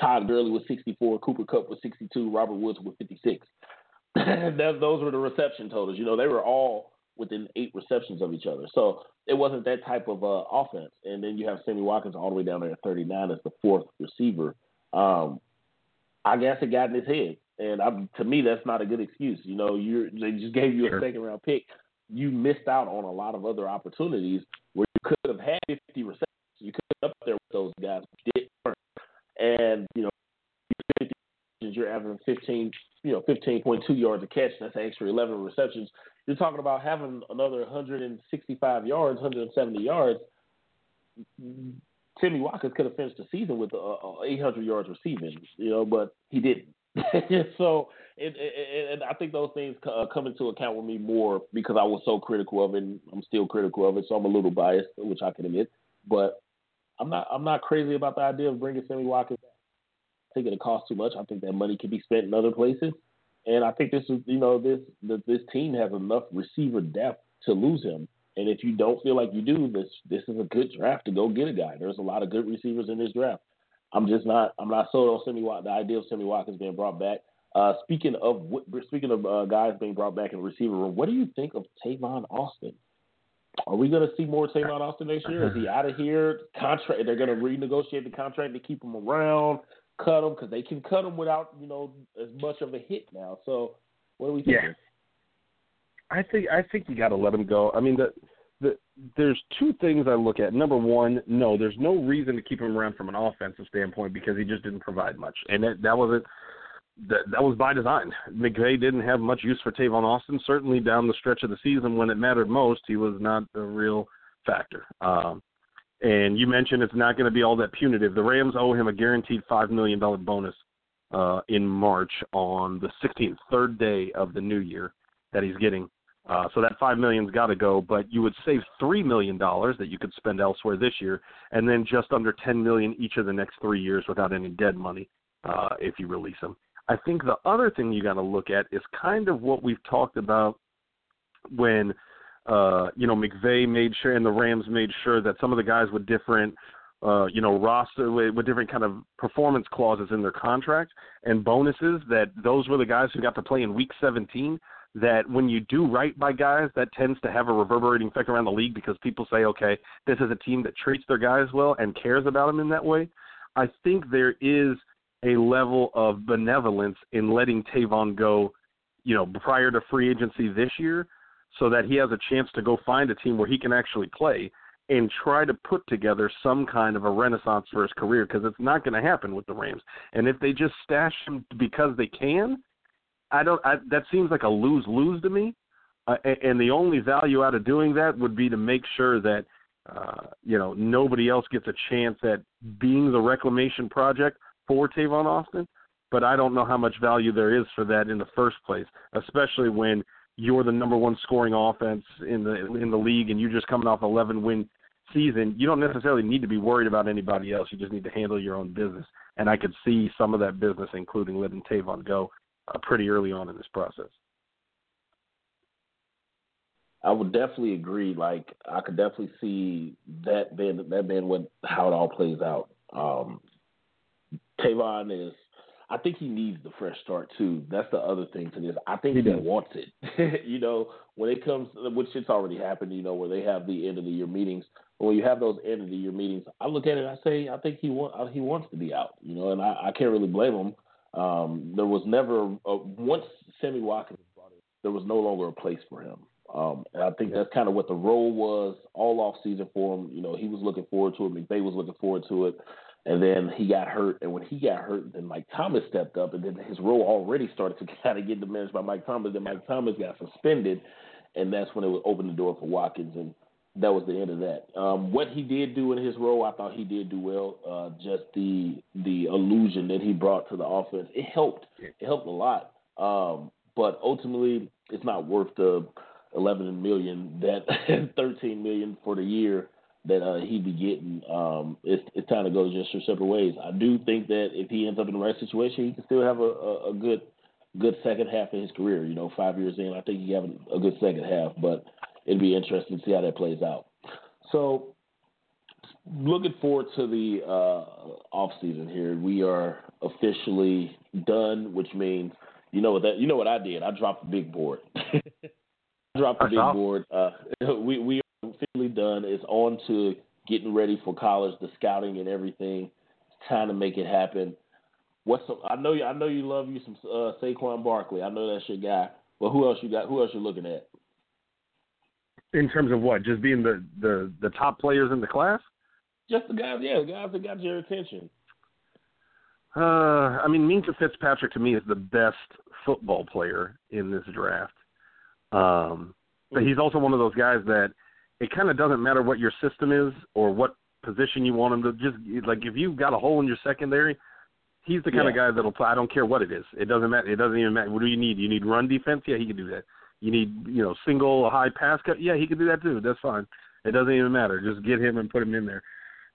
Todd Gurley with 64, Cooper Kupp with 62, Robert Woods with 56. Those were the reception totals. You know, they were all within 8 receptions of each other. So it wasn't that type of offense. And then you have Sammy Watkins all the way down there at 39 as the 4th receiver. I guess it got in his head. And to me, that's not a good excuse. You know, they just gave you a second-round pick. You missed out on a lot of other opportunities where you could have had 50 receptions. You could have been up there with those guys, but you didn't. And, you know, you're averaging 15.2 yards a catch. That's an extra 11 receptions. You're talking about having another 165 yards, 170 yards. Sammy Watkins could have finished the season with 800 yards receiving, you know, but he didn't. So, and I think those things come into account with me more because I was so critical of it, and I'm still critical of it, so I'm a little biased, which I can admit. But I'm not crazy about the idea of bringing Sammy Watkins back. I think it'll cost too much. I think that money could be spent in other places. And I think this is, you know, this team has enough receiver depth to lose him. And if you don't feel like you do, this is a good draft to go get a guy. There's a lot of good receivers in this draft. I'm not sold on the idea of Sammy Watkins being brought back. Speaking of guys being brought back in the receiver room, what do you think of Tavon Austin? Are we going to see more Tavon Austin next year? Is he out of here? Contract? They're going to renegotiate the contract to keep him around, cut him, because they can cut him without, you know, as much of a hit now. So what do we think? Yeah. I think you got to let him go. I mean, there's two things I look at. Number one, no, there's no reason to keep him around from an offensive standpoint because he just didn't provide much, and that wasn't that was by design. McVay didn't have much use for Tavon Austin. Certainly down the stretch of the season when it mattered most, he was not a real factor. And you mentioned it's not going to be all that punitive. The Rams owe him a guaranteed $5 million bonus in March on the 16th, third day of the new year that he's getting. So that $5 million's got to go, but you would save $3 million that you could spend elsewhere this year, and then just under $10 million each of the next 3 years without any dead money if you release him. I think the other thing you got to look at is kind of what we've talked about when, you know, McVay made sure and the Rams made sure that some of the guys with different, you know, roster with different kind of performance clauses in their contract and bonuses, that those were the guys who got to play in Week 17. That when you do right by guys, that tends to have a reverberating effect around the league because people say, okay, this is a team that treats their guys well and cares about them in that way. I think there is a level of benevolence in letting Tavon go, you know, prior to free agency this year so that he has a chance to go find a team where he can actually play and try to put together some kind of a renaissance for his career because it's not going to happen with the Rams. And if they just stash him because they can, that seems like a lose-lose to me, and the only value out of doing that would be to make sure that, you know, nobody else gets a chance at being the reclamation project for Tavon Austin, but I don't know how much value there is for that in the first place, especially when you're the number one scoring offense in the league and you're just coming off an 11-win season. You don't necessarily need to be worried about anybody else. You just need to handle your own business, and I could see some of that business, including letting Tavon go, pretty early on in this process. I would definitely agree. Like, I could definitely see that being how it all plays out. Tavon I think he needs the fresh start too. That's the other thing to this. I think he wants it. You know, when it comes, which it's already happened, you know, where they have the end of the year meetings. When you have those end of the year meetings, I look at it and I say, I think he wants to be out, you know, and I can't really blame him. There was never once Sammy Watkins brought in, there was no longer a place for him. And I think that's kind of what the role was all off season for him. You know, he was looking forward to it. McVay was looking forward to it. And then he got hurt. And when he got hurt, then Mike Thomas stepped up. And then his role already started to kind of get diminished by Mike Thomas. Then Mike Thomas got suspended. And that's when it would open the door for Watkins. And that was the end of that. What he did do in his role, I thought he did do well. Just the illusion that he brought to the offense, it helped. It helped a lot. But ultimately, it's not worth the $11 million, that $13 million for the year that he be getting. It's time to go just your separate ways. I do think that if he ends up in the right situation, he can still have a good second half of his career. You know, 5 years in, I think he have a good second half, but it'd be interesting to see how that plays out. So looking forward to the offseason here. We are officially done, which means you know what I did? I dropped the big board. Board. We are officially done. It's on to getting ready for college, the scouting and everything. It's time to make it happen. I know you love you some Saquon Barkley. I know that's your guy. But who else you got? Who else you looking at? In terms of what? Just being the top players in the class? Just the guys that got your attention. I mean, Minkah Fitzpatrick to me is the best football player in this draft. But he's also one of those guys that it kind of doesn't matter what your system is or what position you want him to. Just like if you've got a hole in your secondary, he's the kind of guy that'll play. I don't care what it is. It doesn't matter. It doesn't even matter. What do you need? You need run defense? Yeah, he can do that. You need, single, high pass cut? Yeah, he can do that too. That's fine. It doesn't even matter. Just get him and put him in there.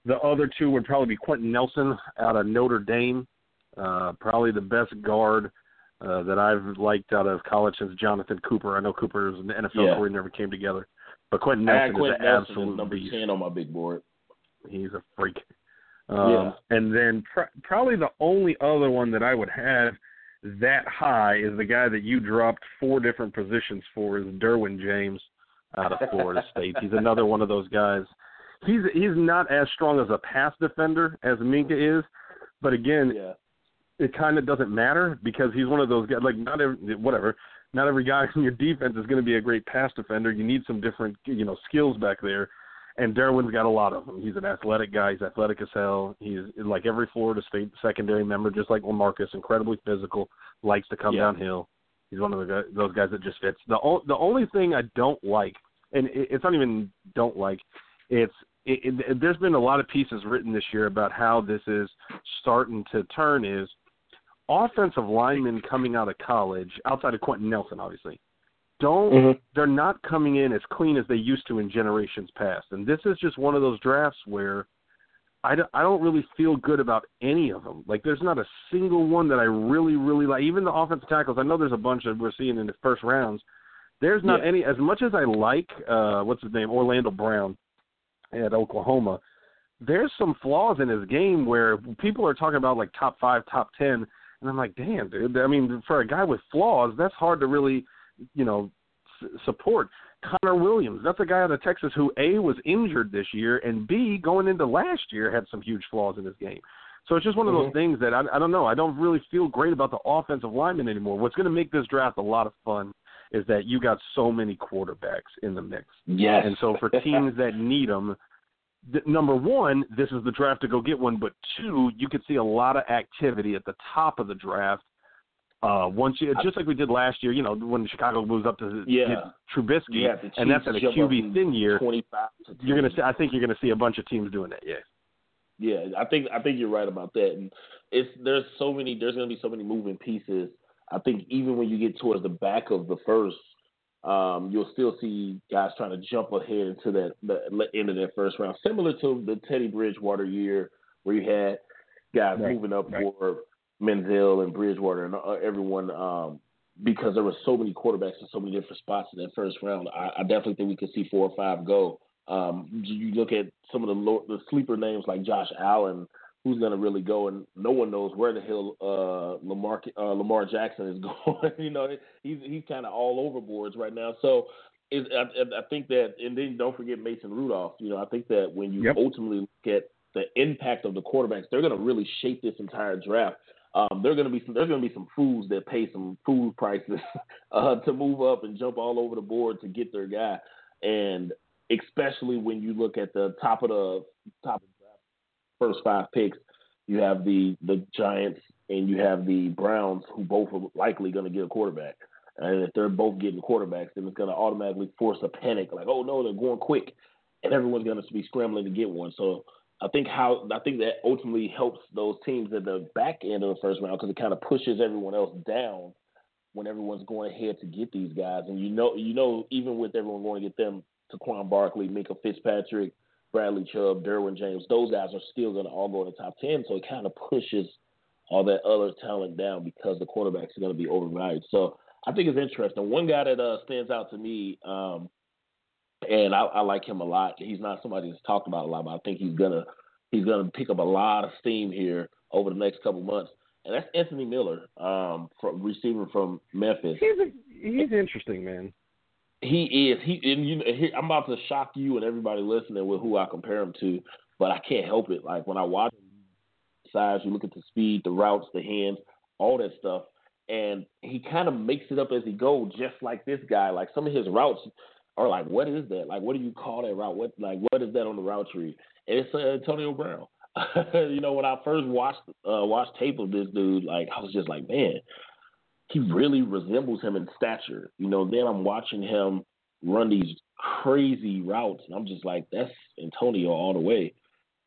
The other two would probably be Quentin Nelson out of Notre Dame, probably the best guard that I've liked out of college since Jonathan Cooper. I know Cooper is an NFL career, never came together. But Quentin Nelson is an absolute number beast. 10 on my big board. He's a freak. And then probably the only other one that I would have that high is the guy that you dropped 4 different positions for is Derwin James out of Florida State. He's another one of those guys. He's not as strong as a pass defender as Minkah is, but again, it kind of doesn't matter because he's one of those guys. Like not every guy in your defense is going to be a great pass defender. You need some different skills back there, and Derwin's got a lot of them. He's an athletic guy. He's athletic as hell. He's like every Florida State secondary member, just like LaMarcus, incredibly physical, likes to come downhill. He's one of those guys that just fits. The only thing I don't like, and it's not even don't like, there's been a lot of pieces written this year about how this is starting to turn is offensive linemen coming out of college, outside of Quentin Nelson, obviously, they're not coming in as clean as they used to in generations past. And this is just one of those drafts where I don't really feel good about any of them. Like there's not a single one that I really, really like. Even the offensive tackles, I know there's a bunch that we're seeing in the first rounds. There's not any, as much as I like, what's his name, Orlando Brown at Oklahoma, there's some flaws in his game where people are talking about like top 5, top 10, and I'm like, damn, dude. I mean, for a guy with flaws, that's hard to really, support. Connor Williams, that's a guy out of Texas who, A, was injured this year, and B, going into last year, had some huge flaws in his game. So it's just one of those things that I don't know. I don't really feel great about the offensive lineman anymore. What's going to make this draft a lot of fun is that you got so many quarterbacks in the mix. Yes. And so for teams that need them, number one, this is the draft to go get one, but two, you could see a lot of activity at the top of the draft. Just like we did last year, when Chicago moves up to Trubisky, and that's at a QB thin year, I think you're going to see a bunch of teams doing that, I think you're right about that. And there's going to be so many moving pieces. I think even when you get towards the back of the first, you'll still see guys trying to jump ahead into the end of that first round, similar to the Teddy Bridgewater year where you had guys moving up for Menzel and Bridgewater and everyone because there were so many quarterbacks in so many different spots in that first round. I definitely think we could see 4 or 5 go. You look at some of the sleeper names like Josh Allen, who's going to really go, and no one knows where the hell Lamar Jackson is going. He's kind of all over boards right now. So I think that, and then don't forget Mason Rudolph. I think that when you ultimately look at the impact of the quarterbacks, they're going to really shape this entire draft. There's going to be some fools that pay some food prices to move up and jump all over the board to get their guy, and especially when you look at the top of the draft, first 5 picks, you have the Giants and you have the Browns, who both are likely going to get a quarterback. And if they're both getting quarterbacks, then it's going to automatically force a panic, like, oh no, they're going quick. and everyone's going to be scrambling to get one. So I think that ultimately helps those teams at the back end of the first round, because it kind of pushes everyone else down when everyone's going ahead to get these guys. And you know, even with everyone going to get them, Saquon Barkley, Minkah Fitzpatrick, Bradley Chubb, Derwin James, those guys are still going to all go in the top 10. So it kind of pushes all that other talent down because the quarterbacks are going to be overvalued. So I think it's interesting. One guy that stands out to me, and I like him a lot. He's not somebody that's talked about a lot, but I think he's gonna pick up a lot of steam here over the next couple months. And that's Anthony Miller, receiver from Memphis. He's interesting, man. He is. I'm about to shock you and everybody listening with who I compare him to, but I can't help it. Like, when I watch him, size, you look at the speed, the routes, the hands, all that stuff, and he kind of makes it up as he goes, just like this guy. Like, some of his routes are like, what is that? Like, what do you call that route? What is that on the route tree? And it's Antonio Brown. You know, when I first watched tape of this dude, like, I was just like, man, he really resembles him in stature. You know, then I'm watching him run these crazy routes, and I'm just like, that's Antonio all the way.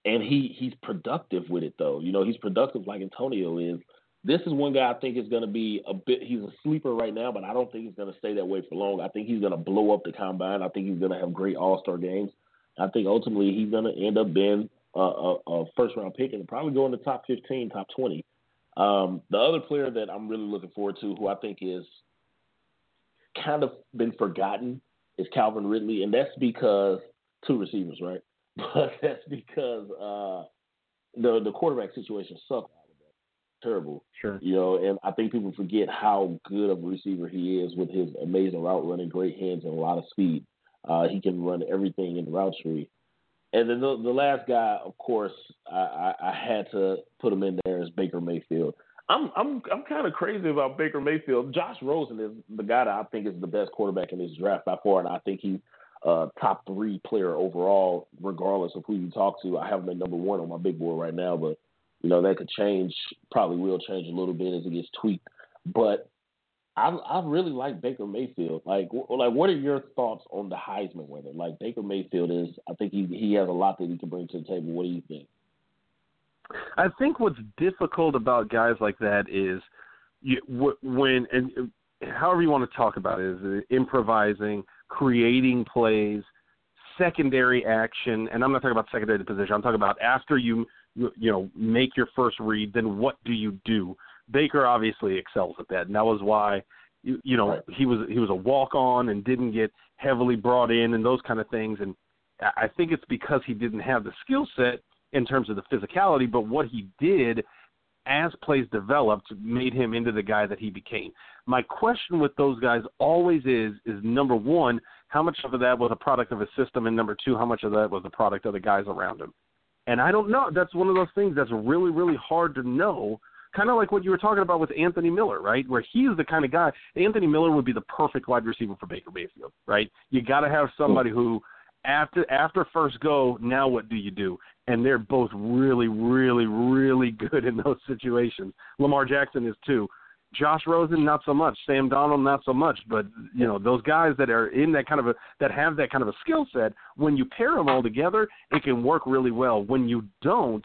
And he's productive with it, though. You know, he's productive like Antonio is. This is one guy I think is going to be he's a sleeper right now, but I don't think he's going to stay that way for long. I think he's going to blow up the combine. I think he's going to have great all-star games. I think ultimately he's going to end up being a first-round pick and probably go in the top 15, top 20. The other player that I'm really looking forward to, who I think is kind of been forgotten, is Calvin Ridley, and that's because two receivers, right? But that's because the quarterback situation sucks. Terrible. Sure. You know, and I think people forget how good of a receiver he is with his amazing route running, great hands, and a lot of speed. He can run everything in the route tree. And then the last guy, of course, I had to put him in there, is Baker Mayfield. I'm kind of crazy about Baker Mayfield. Josh Rosen is the guy that I think is the best quarterback in this draft by far, and I think he's a top 3 player overall, regardless of who you talk to. I have him at number 1 on my big board right now, but you know, that could change, probably will change a little bit as it gets tweaked. But I really like Baker Mayfield. Like, what are your thoughts on the Heisman winner? Like, Baker Mayfield is, I think he has a lot that he can bring to the table. What do you think? I think what's difficult about guys like that is however you want to talk about it, is improvising, creating plays, secondary action. And I'm not talking about secondary position. I'm talking about after you make your first read, then what do you do? Baker obviously excels at that, and that was why, you know, right, he was a walk-on and didn't get heavily brought in and those kind of things. And I think it's because he didn't have the skill set in terms of the physicality, but what he did as plays developed made him into the guy that he became. My question with those guys always is number one, how much of that was a product of his system, and number two, how much of that was the product of the guys around him? And I don't know. That's one of those things that's really, really hard to know, kind of like what you were talking about with Anthony Miller, right, where he's the kind of guy. Anthony Miller would be the perfect wide receiver for Baker Mayfield, right? You got to have somebody who, after first go, now what do you do? And they're both really, really, really good in those situations. Lamar Jackson is too. Josh Rosen, not so much. Sam Darnold, not so much. But, you know, those guys that are in that kind of that have that kind of a skill set, when you pair them all together, it can work really well. When you don't,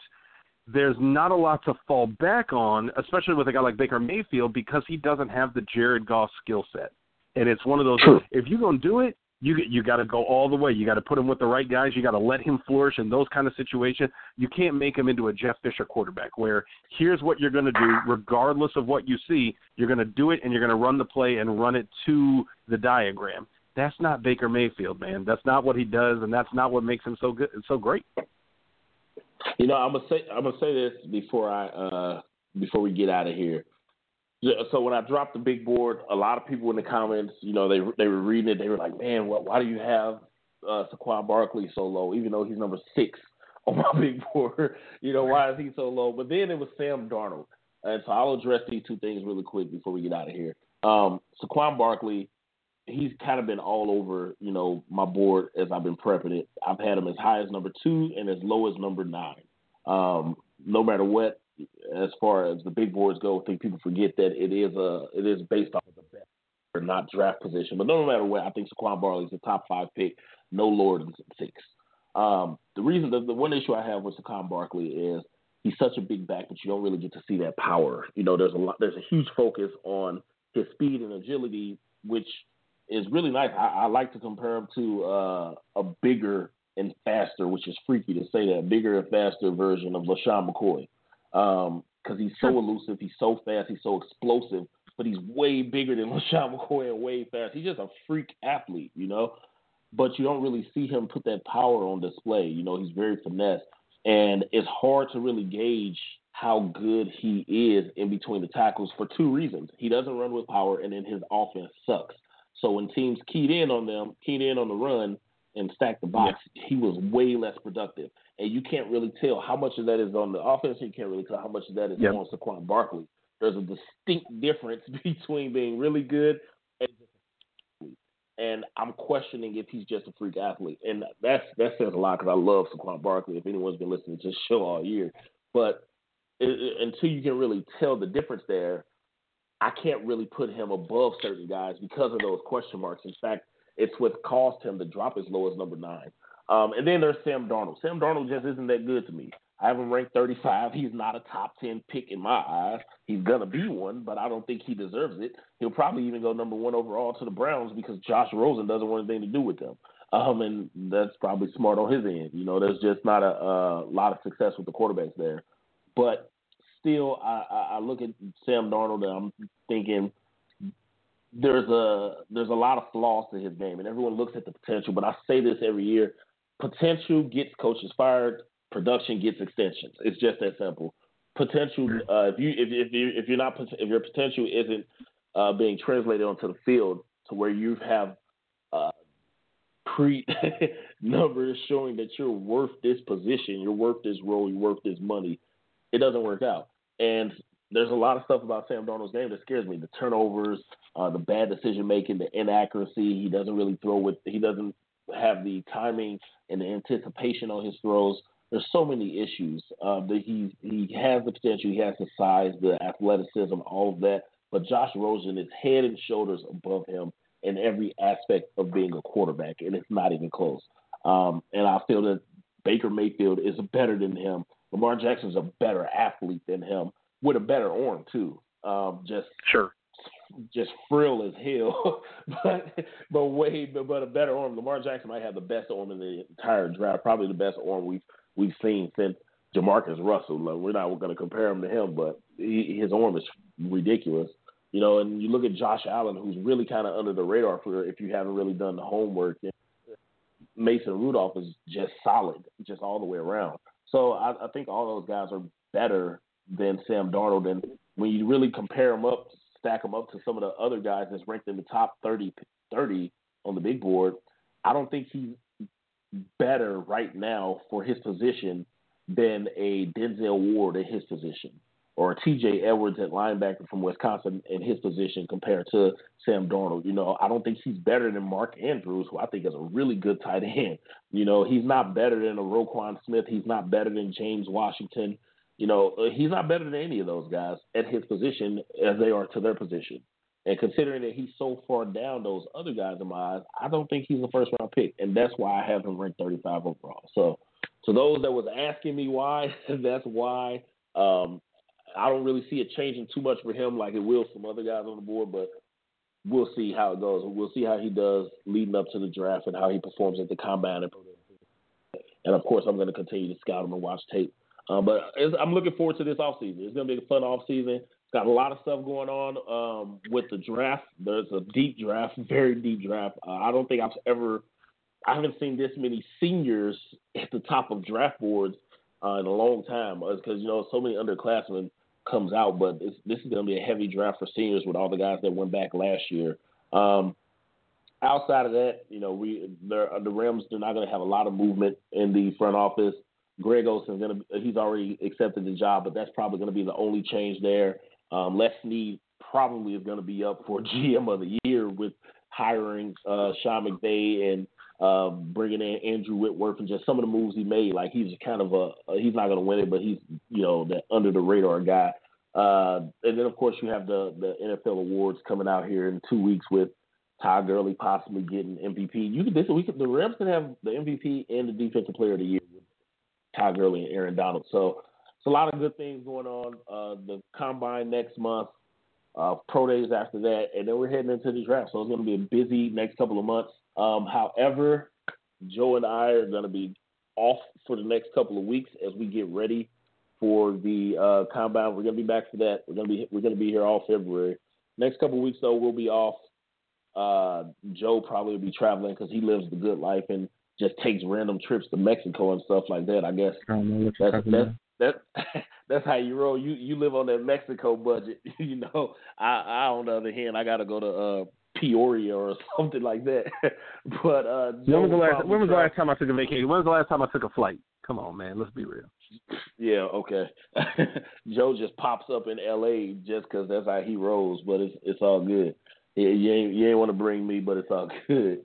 there's not a lot to fall back on, especially with a guy like Baker Mayfield, because he doesn't have the Jared Goff skill set. And it's one of those, if you're going to do it, you got to go all the way. You got to put him with the right guys. You got to let him flourish in those kind of situations. You can't make him into a Jeff Fisher quarterback where here's what you're going to do regardless of what you see. You're going to do it, and you're going to run the play and run it to the diagram. That's not Baker Mayfield, man. That's not what he does, and that's not what makes him so good, so great. You know, I'm gonna say this before we get out of here. So when I dropped the big board, a lot of people in the comments, you know, they were reading it. They were like, man, why do you have Saquon Barkley so low, even though he's number 6 on my big board? You know, why is he so low? But then it was Sam Darnold. And so I'll address these two things really quick before we get out of here. Saquon Barkley, he's kind of been all over, you know, my board as I've been prepping it. I've had him as high as number 2 and as low as number 9. No matter what, as far as the big boards go, I think people forget that it is based off of the best or not draft position. But no matter what, I think Saquon Barkley is a top 5 pick, no lower than 6. The reason, the one issue I have with Saquon Barkley is he's such a big back, but you don't really get to see that power. You know, there's a huge focus on his speed and agility, which is really nice. I like to compare him to a bigger and faster, which is freaky to say that, bigger and faster version of LeSean McCoy. Because he's so elusive, he's so fast, he's so explosive, but he's way bigger than LeSean McCoy and way fast. He's just a freak athlete, you know. But you don't really see him put that power on display. You know, he's very finesse. And it's hard to really gauge how good he is in between the tackles for two reasons. He doesn't run with power, and then his offense sucks. So when teams keyed in on the run and stacked the box, he was way less productive. And you can't really tell how much of that is on the offense. You can't really tell how much of that is on Saquon Barkley. There's a distinct difference between being really good and just a freak athlete. And I'm questioning if he's just a freak athlete. And that says a lot because I love Saquon Barkley, if anyone's been listening to this show all year. But until you can really tell the difference there, I can't really put him above certain guys because of those question marks. In fact, it's what caused him to drop as low as number 9. And then there's Sam Darnold. Sam Darnold just isn't that good to me. I have him ranked 35. He's not a top 10 pick in my eyes. He's going to be one, but I don't think he deserves it. He'll probably even go number 1 overall to the Browns because Josh Rosen doesn't want anything to do with them. And that's probably smart on his end. You know, there's just not a lot of success with the quarterbacks there. But still, I look at Sam Darnold and I'm thinking there's a lot of flaws to his game, and everyone looks at the potential. But I say this every year, potential gets coaches fired. Production gets extensions. It's just that simple. Potential. If your potential isn't being translated onto the field to where you have numbers showing that you're worth this position, you're worth this role, you're worth this money, it doesn't work out. And there's a lot of stuff about Sam Darnold's game that scares me: the turnovers, the bad decision making, the inaccuracy. He doesn't really throw with. He doesn't have the timing and the anticipation on his throws. There's so many issues that he has the potential, he has the size, the athleticism, all of that. But Josh Rosen is head and shoulders above him in every aspect of being a quarterback, and it's not even close. And I feel that Baker Mayfield is better than him. Lamar Jackson's a better athlete than him with a better arm too. Just frill as hell, but a better arm. Lamar Jackson might have the best arm in the entire draft, probably the best arm we've seen since Jamarcus Russell. Like, we're not going to compare him to him, but his arm is ridiculous. You know, and you look at Josh Allen, who's really kind of under the radar for if you haven't really done the homework. Mason Rudolph is just solid, just all the way around. So I think all those guys are better than Sam Darnold. And when you really compare them up, stack them up to some of the other guys that's ranked in the top 30 on the big board, I don't think he's better right now for his position than a Denzel Ward at his position or a TJ Edwards at linebacker from Wisconsin in his position compared to Sam Darnold. You know, I don't think he's better than Mark Andrews, who I think is a really good tight end. You know, he's not better than a Roquan Smith. He's not better than James Washington. You know, he's not better than any of those guys at his position as they are to their position. And considering that he's so far down those other guys in my eyes, I don't think he's a first-round pick, and that's why I have him ranked 35 overall. So to those that was asking me why, that's why. I don't really see it changing too much for him like it will some other guys on the board, but we'll see how it goes. We'll see how he does leading up to the draft and how he performs at the combine. And, of course, I'm going to continue to scout him and watch tape. But I'm looking forward to this offseason. It's going to be a fun offseason. Got a lot of stuff going on with the draft. There's a deep draft, very deep draft. I haven't seen this many seniors at the top of draft boards in a long time because, you know, so many underclassmen comes out. But this is going to be a heavy draft for seniors with all the guys that went back last year. Outside of that, you know, the Rams, they're not going to have a lot of movement in the front office. Greg Olsen's he's already accepted the job, but that's probably going to be the only change there. Les Snead probably is going to be up for GM of the year with hiring Sean McVay and bringing in Andrew Whitworth and just some of the moves he made. Like he's kind of he's not going to win it, but he's, you know, that under the radar guy. And then of course you have the NFL awards coming out here in 2 weeks with Todd Gurley possibly getting MVP. The Rams could have the MVP and the Defensive Player of the Year with Todd Gurley and Aaron Donald. So it's a lot of good things going on. The Combine next month, Pro Days after that, and then we're heading into the draft. So it's going to be a busy next couple of months. However, Joe and I are going to be off for the next couple of weeks as we get ready for the Combine. We're going to be back for that. We're going to be here all February. Next couple of weeks, though, we'll be off. Joe probably will be traveling because he lives the good life and just takes random trips to Mexico and stuff like that. I guess that's how you roll. You live on that Mexico budget, you know. I on the other hand, I got to go to Peoria or something like that. But when was the last time I took a vacation? When was the last time I took a flight? Come on, man. Let's be real. Yeah, okay. Joe just pops up in L.A. just because that's how he rolls, but it's all good. Yeah, you ain't want to bring me, but it's all good.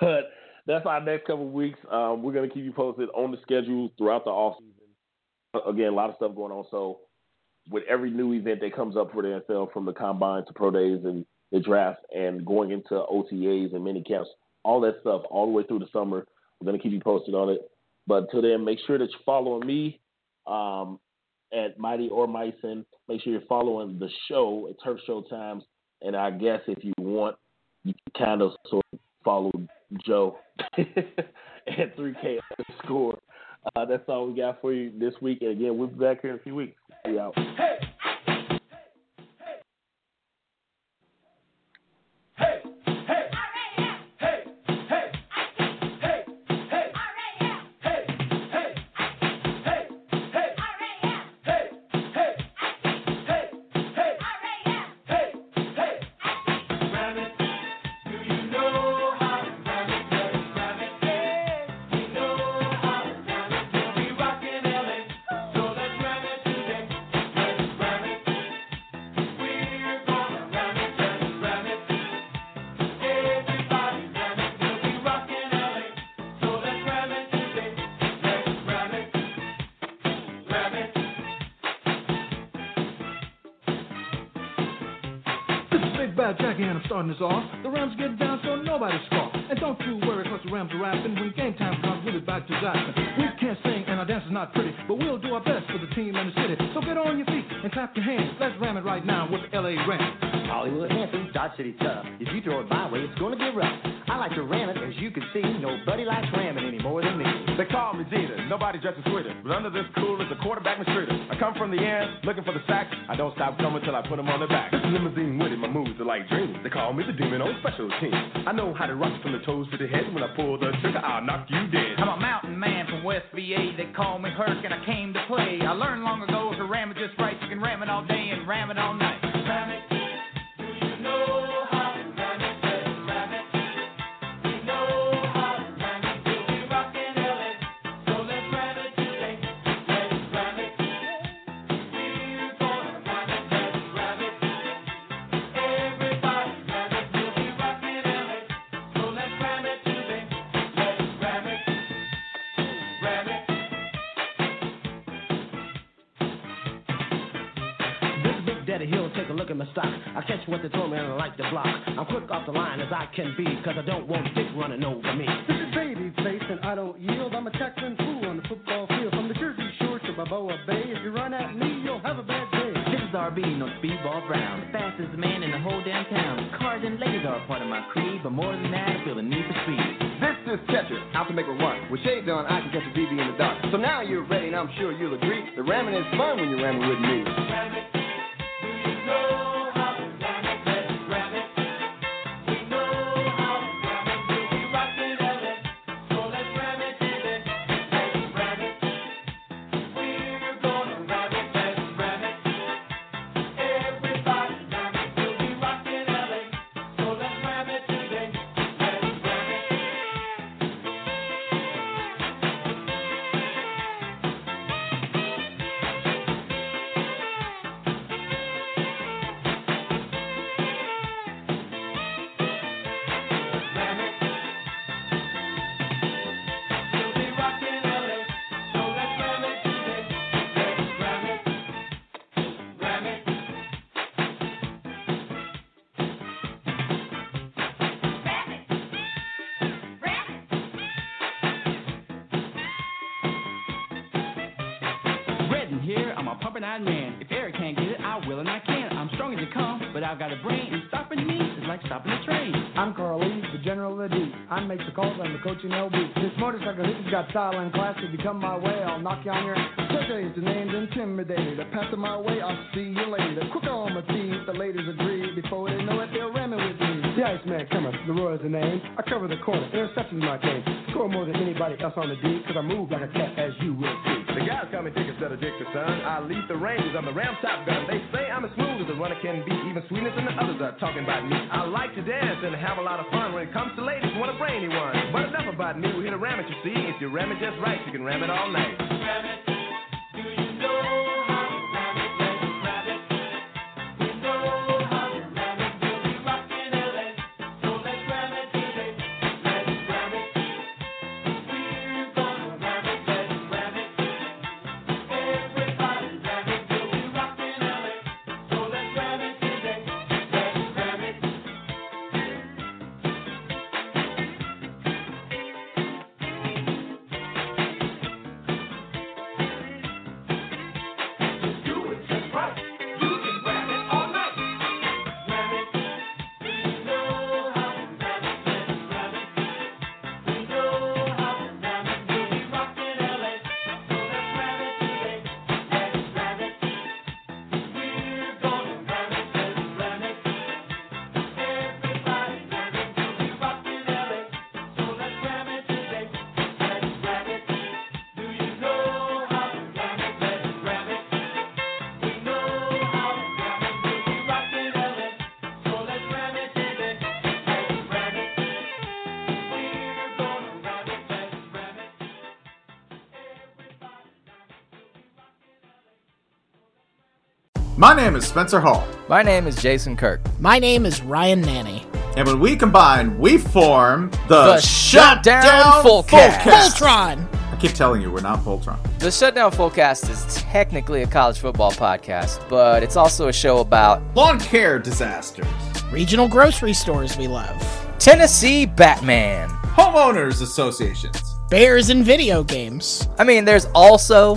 But that's our next couple of weeks. We're going to keep you posted on the schedule throughout the offseason. Again, a lot of stuff going on. So with every new event that comes up for the NFL, from the Combine to Pro Days and the draft and going into OTAs and mini camps, all that stuff all the way through the summer, we're going to keep you posted on it. But until then, make sure that you're following me at Mighty or Myson. Make sure you're following the show at Turf Show Times. And I guess if you want, you can kind of sort of follow Joe at 3K _. That's all we got for you this week. And again, we'll be back here in a few weeks. See y'all. Hey! Starting us off, the Rams get down so nobody scoffs. And don't you worry, cause the Rams are rapping. When game time comes, we'll be back to disaster. We can't sing and our dance is not pretty, but we'll do our best for the team and the city. So get on your feet and clap your hands. Let's ram it right now with the L.A. Rams. Hollywood anthem, Dodge City tough. If you throw it my way, it's gonna get rough. I like to ram it, as you can see. Nobody likes ramming any more than me. They call me Jeter, nobody dresses sweeter, but under this cool is the quarterback mistreater. I come from the air, looking for the sack. I don't stop coming till I put them on their back. This limousine with it, my moves are like dreams. They call me the demon on special teams. I know how to rock from the toes to the head. When I pull the trigger, I'll knock you dead. I'm a mountain man from West VA. They call me Herc and I came to play. I learned long ago, if you ram it just right, you can ram it all day and ram it all night. Ram it. I catch what they throw me and I like the block. I'm quick off the line as I can be, cause I don't want dick running over me. This is baby face and I don't yield. I'm a tackling fool on the football field. From the Jersey Shore to Balboa Bay, if you run at me, you'll have a bad day. This is RB, no Speedball Brown, the fastest man in the whole damn town. Cars and ladies are a part of my creed, but more than that, I feel the need for speed. This is Catcher, out to make a run. With shades on, I can catch a BB in the dark. So now you're ready and I'm sure you'll agree, the ramming is fun when you're ramming with me. a pumping-eyed man. If Eric can't get it, I will and I can. I'm strong as it comes, but I've got a brain. And stopping me is like stopping a train. I'm Carl Lee, the general of the D. I make the calls, I'm the coach in LB. This motorcycle, this has got style and class. If you come my way, I'll knock you on your ass. Today, the name's intimidated. I pass it my way, I'll see you later. Quicker on my feet, the ladies agree. Before they know it, they're ramming with me. The Iceman cometh, the Roy's the name. I cover the corner, interception's my game. Score more than anybody else on the D, cause I move like a cat, as you will see. The guys come and take a set of dicks, son. I lead the ranges, I'm the Ram Top Gun. They say I'm as smooth as a runner can be, even sweeter than the others are talking about me. I like to dance and have a lot of fun. When it comes to ladies, want a brainy one. But enough about me, we hit a ram it, you see. If you ram it just right, you can ram it all night. Ram it. Do you know? My name is Spencer Hall. My name is Jason Kirk. My name is Ryan Nanny. And when we combine, we form the Shutdown Fullcast. Voltron! I keep telling you, we're not Voltron. The Shutdown Fullcast is technically a college football podcast, but it's also a show about lawn care disasters, regional grocery stores we love, Tennessee Batman, homeowners associations, Bears and video games. I mean, there's also